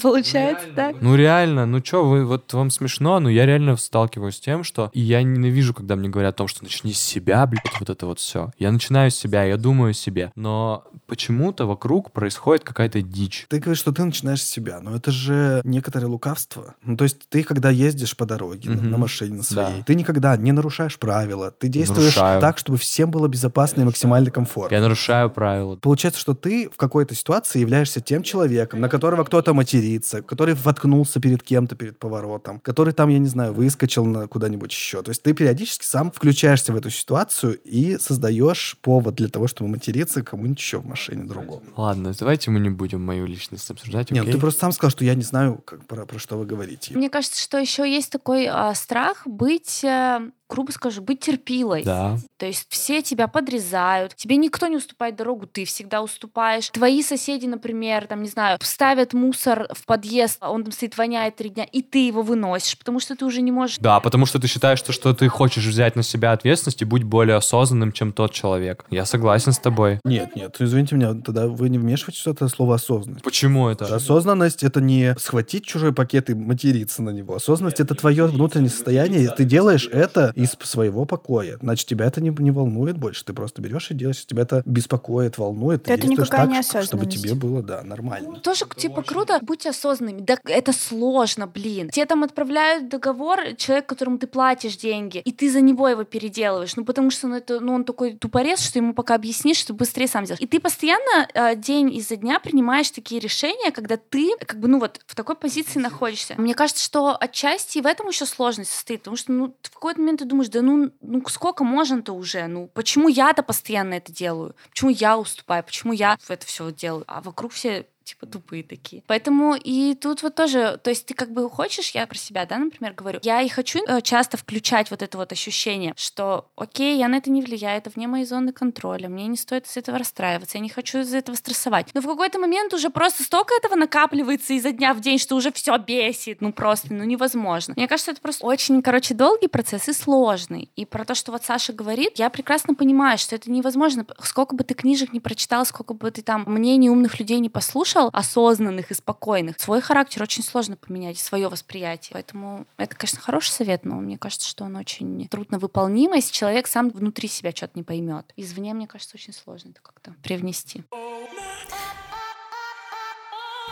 Получается так? Ну реально, ну что, вы, вот вам смешно, но я реально сталкиваюсь с тем, что и я ненавижу, когда мне говорят о том, что начни с себя, блядь, вот это вот все. Я начинаю с себя, я думаю о себе, но почему-то вокруг происходит какая-то дичь. Ты говоришь, что ты начинаешь с себя, но это же некоторое лукавство. Ну то есть ты, когда ездишь по дороге, mm-hmm. на машине на своей, да. ты никогда не нарушаешь правила, ты действуешь нарушаю. Так, чтобы всем было безопасно я и максимально нарушаю. Комфортно. Я нарушаю правила. Получается, что ты в какой-то ситуации являешься тем человеком, на которого кто-то мотивирует, который воткнулся перед кем-то, перед поворотом, который там, я не знаю, выскочил на куда-нибудь еще. То есть ты периодически сам включаешься в эту ситуацию и создаешь повод для того, чтобы материться кому-нибудь еще в машине другому. Ладно, давайте мы не будем мою личность обсуждать, окей? Нет, ну ты просто сам сказал, что я не знаю, как, про, про что вы говорите. Мне кажется, что еще есть такой э, страх быть... Э... грубо скажу, быть терпилой. Да. То есть все тебя подрезают, тебе никто не уступает дорогу, ты всегда уступаешь. Твои соседи, например, там, не знаю, ставят мусор в подъезд, он там стоит, воняет три дня, и ты его выносишь, потому что ты уже не можешь... Да, потому что ты считаешь, что, что ты хочешь взять на себя ответственность и будь более осознанным, чем тот человек. Я согласен с тобой. Нет, нет, извините меня, тогда вы не вмешиваетесь в это слово «осознанность». Почему это? Осознанность — это не схватить чужой пакет и материться на него. Осознанность — это твое внутреннее состояние, ты делаешь это... из своего покоя. Значит, тебя это не, не волнует больше. Ты просто берешь и делаешь. Тебя это беспокоит, волнует. Это никакая не осознанность. Чтобы тебе было, да, нормально. Ну, тоже, это типа, очень... круто. Будь осознанными. Да, это сложно, блин. Тебе там отправляют договор, человек, которому ты платишь деньги, и ты за него его переделываешь. Ну, потому что ну, это, ну, он такой тупорез, что ему пока объяснишь, ты быстрее сам сделаешь. И ты постоянно э, день изо дня принимаешь такие решения, когда ты, как бы, ну, вот в такой позиции находишься. Мне кажется, что отчасти в этом еще сложность состоит, потому что, ну, в какой-то момент ты думаешь, да ну, ну сколько можно-то уже? Ну почему я-то постоянно это делаю? Почему я уступаю? Почему я это все делаю? А вокруг все... типа тупые такие. Поэтому и тут вот тоже, то есть ты как бы хочешь, я про себя, да, например, говорю, я и хочу часто включать вот это вот ощущение, что окей, я на это не влияю, это вне моей зоны контроля, мне не стоит из-за этого расстраиваться, я не хочу из-за этого стрессовать. Но в какой-то момент уже просто столько этого накапливается изо дня в день, что уже все бесит, ну просто, ну невозможно. Мне кажется, это просто очень, короче, долгий процесс и сложный. И про то, что вот Саша говорит, я прекрасно понимаю, что это невозможно. Сколько бы ты книжек не прочитал, сколько бы ты там мнений умных людей не послушал, осознанных и спокойных, свой характер очень сложно поменять, свое восприятие. Поэтому это, конечно, хороший совет, но мне кажется, что он очень трудно выполним, если человек сам внутри себя что-то не поймет. Извне, мне кажется, очень сложно это как-то привнести.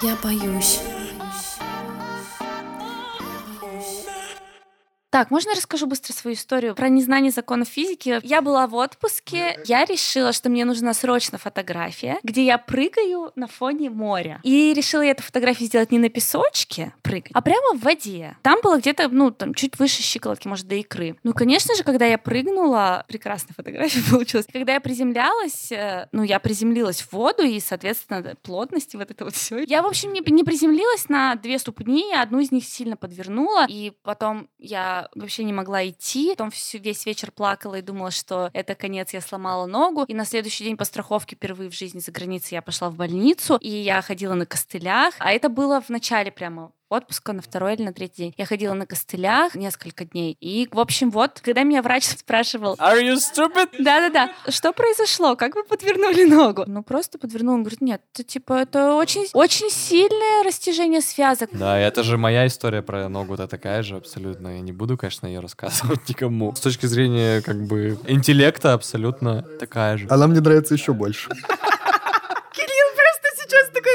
Я боюсь. Так, можно я расскажу быстро свою историю про незнание законов физики? Я была в отпуске, я решила, что мне нужна срочно фотография, где я прыгаю на фоне моря. И решила я эту фотографию сделать не на песочке прыгать, а прямо в воде. Там было где-то, ну, там, чуть выше щиколотки, может, до икры. Ну, конечно же, когда я прыгнула, прекрасная фотография получилась. Когда я приземлялась, ну, я приземлилась в воду, и, соответственно, плотность вот это вот все. Я, в общем, не, не приземлилась на две ступни, одну из них сильно подвернула, и потом я вообще не могла идти. Потом всю, весь вечер плакала и думала, что это конец, я сломала ногу. И на следующий день по страховке впервые в жизни за границей я пошла в больницу, и я ходила на костылях. А это было в начале прямо отпуска, на второй или на третий день. Я ходила на костылях несколько дней. И, в общем, вот, когда меня врач спрашивал... Are you stupid? Да-да-да. Что произошло? Как вы подвернули ногу? Ну, просто подвернула. Он говорит, нет, это, типа, это очень, очень сильное растяжение связок. Да, это же моя история про ногу, это такая же абсолютно. Я не буду, конечно, ее рассказывать никому. С точки зрения, как бы, интеллекта абсолютно такая же. Она мне нравится еще больше.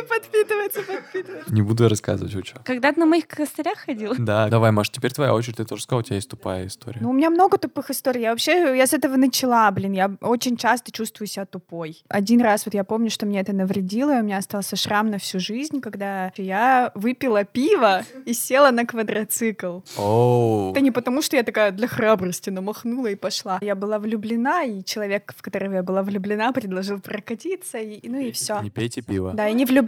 Подпитывается, подпитывается. Не буду я рассказывать, учу. Когда ты на моих костылях ходил? Да, давай, Маш, теперь твоя очередь. Ты тоже сказала, у тебя есть тупая история. Ну, у меня много тупых историй. Я вообще, я с этого начала, блин. Я очень часто чувствую себя тупой. Один раз вот я помню, что мне это навредило, и у меня остался шрам на всю жизнь, когда я выпила пиво и села на квадроцикл. Оу. Это не потому, что я такая для храбрости намахнула и пошла. Я была влюблена, и человек, в которого я была влюблена, предложил прокатиться, и, ну и все. Не пейте пиво. Да, и не влюблена.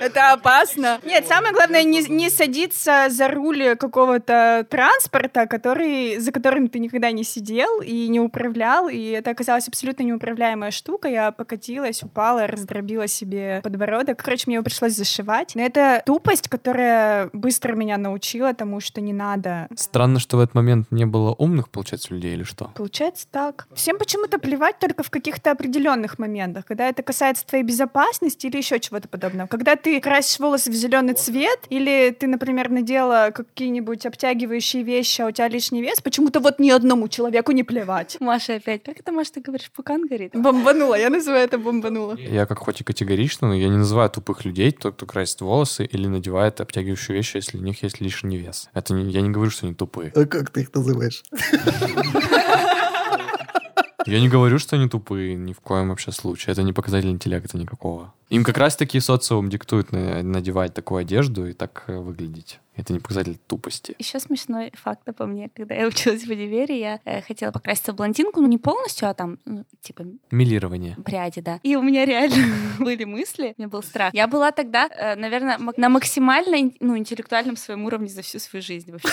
Это опасно. Нет, самое главное, не, не садиться за руль какого-то транспорта, который, за которым ты никогда не сидел и не управлял. И это оказалась абсолютно неуправляемая штука. Я покатилась, упала, раздробила себе подбородок. Короче, мне его пришлось зашивать. Но это тупость, которая быстро меня научила тому, что не надо. Странно, что в этот момент не было умных, получается, людей или что? Получается так. Всем почему-то плевать только в каких-то определенных моментах. Когда это касается твоей безопасности, или еще чего-то подобного. Когда ты красишь волосы в зеленый цвет, или ты, например, надела какие-нибудь обтягивающие вещи, а у тебя лишний вес, почему-то вот ни одному человеку не плевать. Маша опять, как это, Маша, ты говоришь, пукан горит? Бомбанула, я называю это бомбанула. Я как хоть и категорично, но я не называю тупых людей, тот, кто красит волосы или надевает обтягивающие вещи, если у них есть лишний вес. Это не, я не говорю, что они тупые. А как ты их называешь? Я не говорю, что они тупые, ни в коем вообще случае. Это не показатель интеллекта никакого. Им как раз-таки социум диктует надевать такую одежду и так выглядеть. Это не показатель тупости. Еще смешной факт обо мне. Когда я училась в универе, я э, хотела покраситься в блондинку, но не полностью, а там, ну, типа... Милирование. Пряди, да. И у меня реально были мысли, у меня был страх. Я была тогда, э, наверное, мак- на максимально, ну, интеллектуальном своем уровне за всю свою жизнь вообще.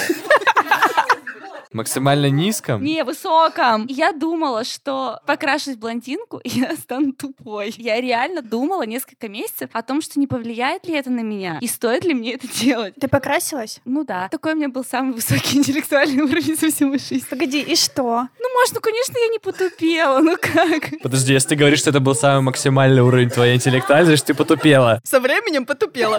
Максимально низком? Не, высоком. Я думала, что покрашусь в блондинку, и я стану тупой. Я реально думала несколько месяцев о том, что не повлияет ли это на меня, и стоит ли мне это делать. Ты покрасилась? Ну да. Такой у меня был самый высокий интеллектуальный уровень за всю мою жизнь. Погоди, и что? Ну, может, ну, конечно, я не потупела, ну как? Подожди, если ты говоришь, что это был самый максимальный уровень твоей интеллектуальности, значит, ты потупела. Со временем потупела.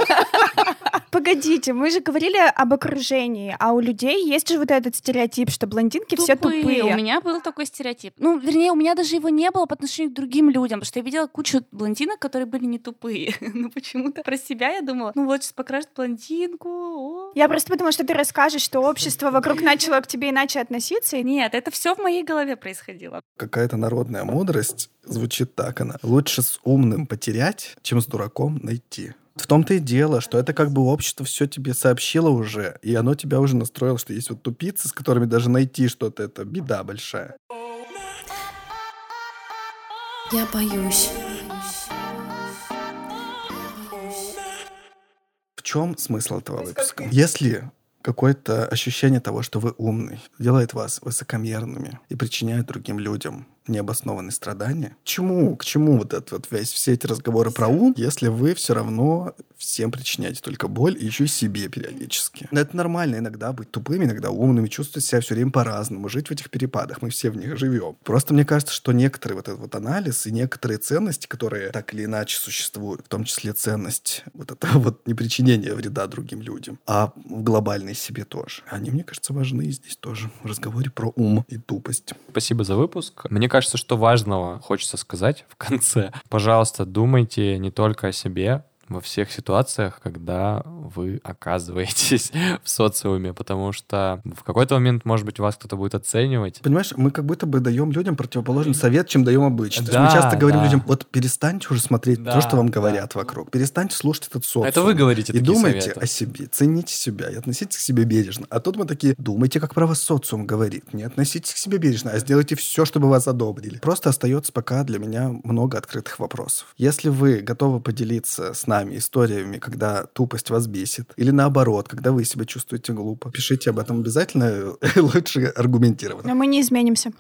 Погодите, мы же говорили об окружении, а у людей есть же вот этот стереотип, что блондинки тупые. Все тупые. У меня был такой стереотип. Ну, вернее, у меня даже его не было по отношению к другим людям, потому что я видела кучу блондинок, которые были не тупые. Но почему-то про себя я думала, ну вот сейчас покрасят блондинку. О. Я просто подумала, что ты расскажешь, что общество вокруг начало к тебе иначе относиться. И... Нет, это все в моей голове происходило. Какая-то народная мудрость звучит так она. Лучше с умным потерять, чем с дураком найти. В том-то и дело, что это как бы общество все тебе сообщило уже, и оно тебя уже настроило, что есть вот тупицы, с которыми даже найти что-то, это беда большая. Я боюсь. чем смысл этого выпуска? Если какое-то ощущение того, что вы умный, делает вас высокомерными и причиняет другим людям необоснованные страдания. Чему, к чему вот этот вот весь, все эти разговоры про ум, если вы все равно всем причиняете только боль и еще и себе периодически? Но это нормально иногда быть тупыми, иногда умными, чувствовать себя все время по-разному, жить в этих перепадах, мы все в них живем. Просто мне кажется, что некоторые вот этот вот анализ и некоторые ценности, которые так или иначе существуют, в том числе ценность вот этого вот непричинения вреда другим людям, а в глобальной себе тоже. Они, мне кажется, важны здесь тоже в разговоре про ум и тупость. Спасибо за выпуск. Мне кажется, Мне кажется, что важного хочется сказать в конце. Пожалуйста, думайте не только о себе во всех ситуациях, когда вы оказываетесь в социуме, потому что в какой-то момент, может быть, вас кто-то будет оценивать. Понимаешь, мы как будто бы даем людям противоположный совет, чем даем обычно. Да, мы часто говорим да. людям, вот перестаньте уже смотреть да, то, что вам говорят да. вокруг, перестаньте слушать этот социум. Это вы говорите такие советы. И думайте советы. О себе, цените себя и относитесь к себе бережно. А тут мы такие, думайте, как про вас социум говорит, не относитесь к себе бережно, а сделайте все, чтобы вас одобрили. Просто остается пока для меня много открытых вопросов. Если вы готовы поделиться с нами историями, когда тупость вас бесит, или наоборот, когда вы себя чувствуете глупо. Пишите об этом обязательно, лучше аргументированно. Но мы не изменимся.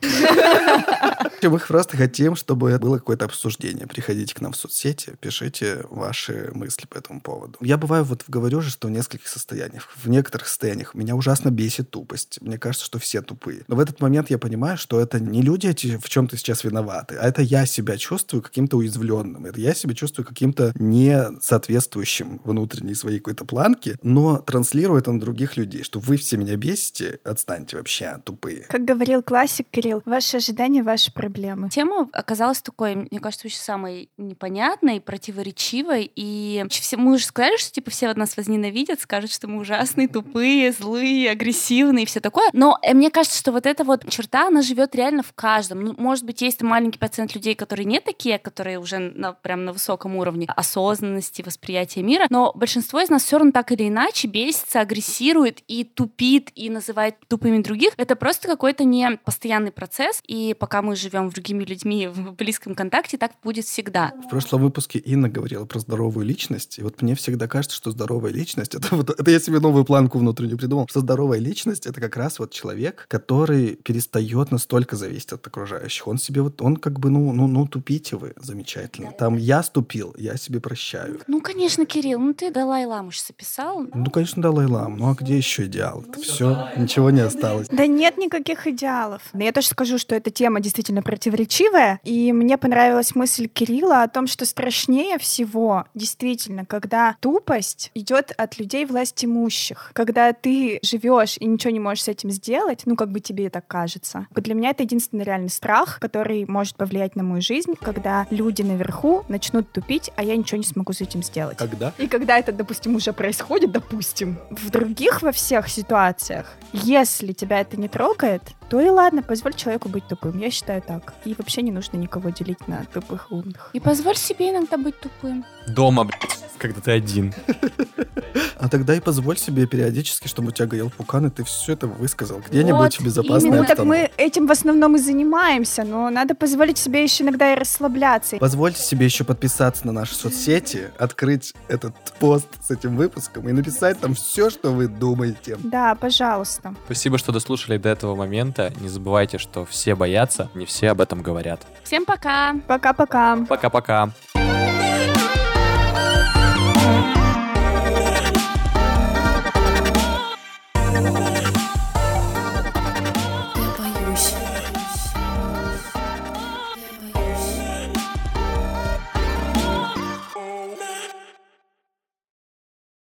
Мы просто хотим, чтобы было какое-то обсуждение. Приходите к нам в соцсети, пишите ваши мысли по этому поводу. Я бываю, вот говорю же, что в нескольких состояниях. В некоторых состояниях меня ужасно бесит тупость. Мне кажется, что все тупые. Но в этот момент я понимаю, что это не люди эти в чем-то сейчас виноваты, а это я себя чувствую каким-то уязвленным. Это я себя чувствую каким-то не соответствующим внутренней своей какой-то планке, но транслирует на других людей, что вы все меня бесите, отстаньте вообще, тупые. Как говорил классик Кирилл, ваши ожидания, ваши проблемы. Тема оказалась такой, мне кажется, очень самой непонятной, противоречивой, и мы уже сказали, что типа все нас возненавидят, скажут, что мы ужасные, тупые, злые, агрессивные и все такое, но мне кажется, что вот эта вот черта, она живет реально в каждом. Ну, может быть, есть маленький процент людей, которые не такие, которые уже на, прям на высоком уровне осознанности, восприятия мира, но большинство из нас все равно так или иначе бесится, агрессирует и тупит, и называет тупыми других. Это просто какой-то непостоянный процесс, и пока мы живем с другими людьми в близком контакте, так будет всегда. В прошлом выпуске Инна говорила про здоровую личность, и вот мне всегда кажется, что здоровая личность, это, вот, это я себе новую планку внутреннюю придумал, что здоровая личность — это как раз вот человек, который перестает настолько зависеть от окружающих. Он себе вот, он как бы, ну, ну, ну тупите вы, замечательно. Там я ступил, я себе прощаю. Ну, конечно, Кирилл, ну ты Далай-Ламу сейчас описал. Да? Ну, конечно, Далай-Лам. Ну, а где еще идеал? Это ну, все, да, ничего не осталось. Да нет никаких идеалов. Но я тоже скажу, что эта тема действительно противоречивая. И мне понравилась мысль Кирилла о том, что страшнее всего действительно, когда тупость идет от людей властимущих. Когда ты живешь и ничего не можешь с этим сделать, ну, как бы тебе так кажется. Для меня это единственный реальный страх, который может повлиять на мою жизнь, когда люди наверху начнут тупить, а я ничего не смогу с этим сделать. Когда? И когда это, допустим, уже происходит, допустим, в других во всех ситуациях, если тебя это не трогает, то и ладно, позволь человеку быть тупым. Я считаю так. И вообще не нужно никого делить на тупых и умных. И позволь себе иногда быть тупым. Дома, блядь, когда ты один. А тогда и позволь себе периодически, чтобы у тебя горел пукан, и ты все это высказал. Где-нибудь в безопасной обстановке. Ну так мы этим в основном и занимаемся, но надо позволить себе еще иногда и расслабляться. Позвольте себе еще подписаться на наши соцсети, открыть этот пост с этим выпуском и написать там все, что вы думаете. Да, пожалуйста. Спасибо, что дослушали до этого момента. Не забывайте, что все боятся, не все об этом говорят. Всем пока! Пока-пока! Пока-пока!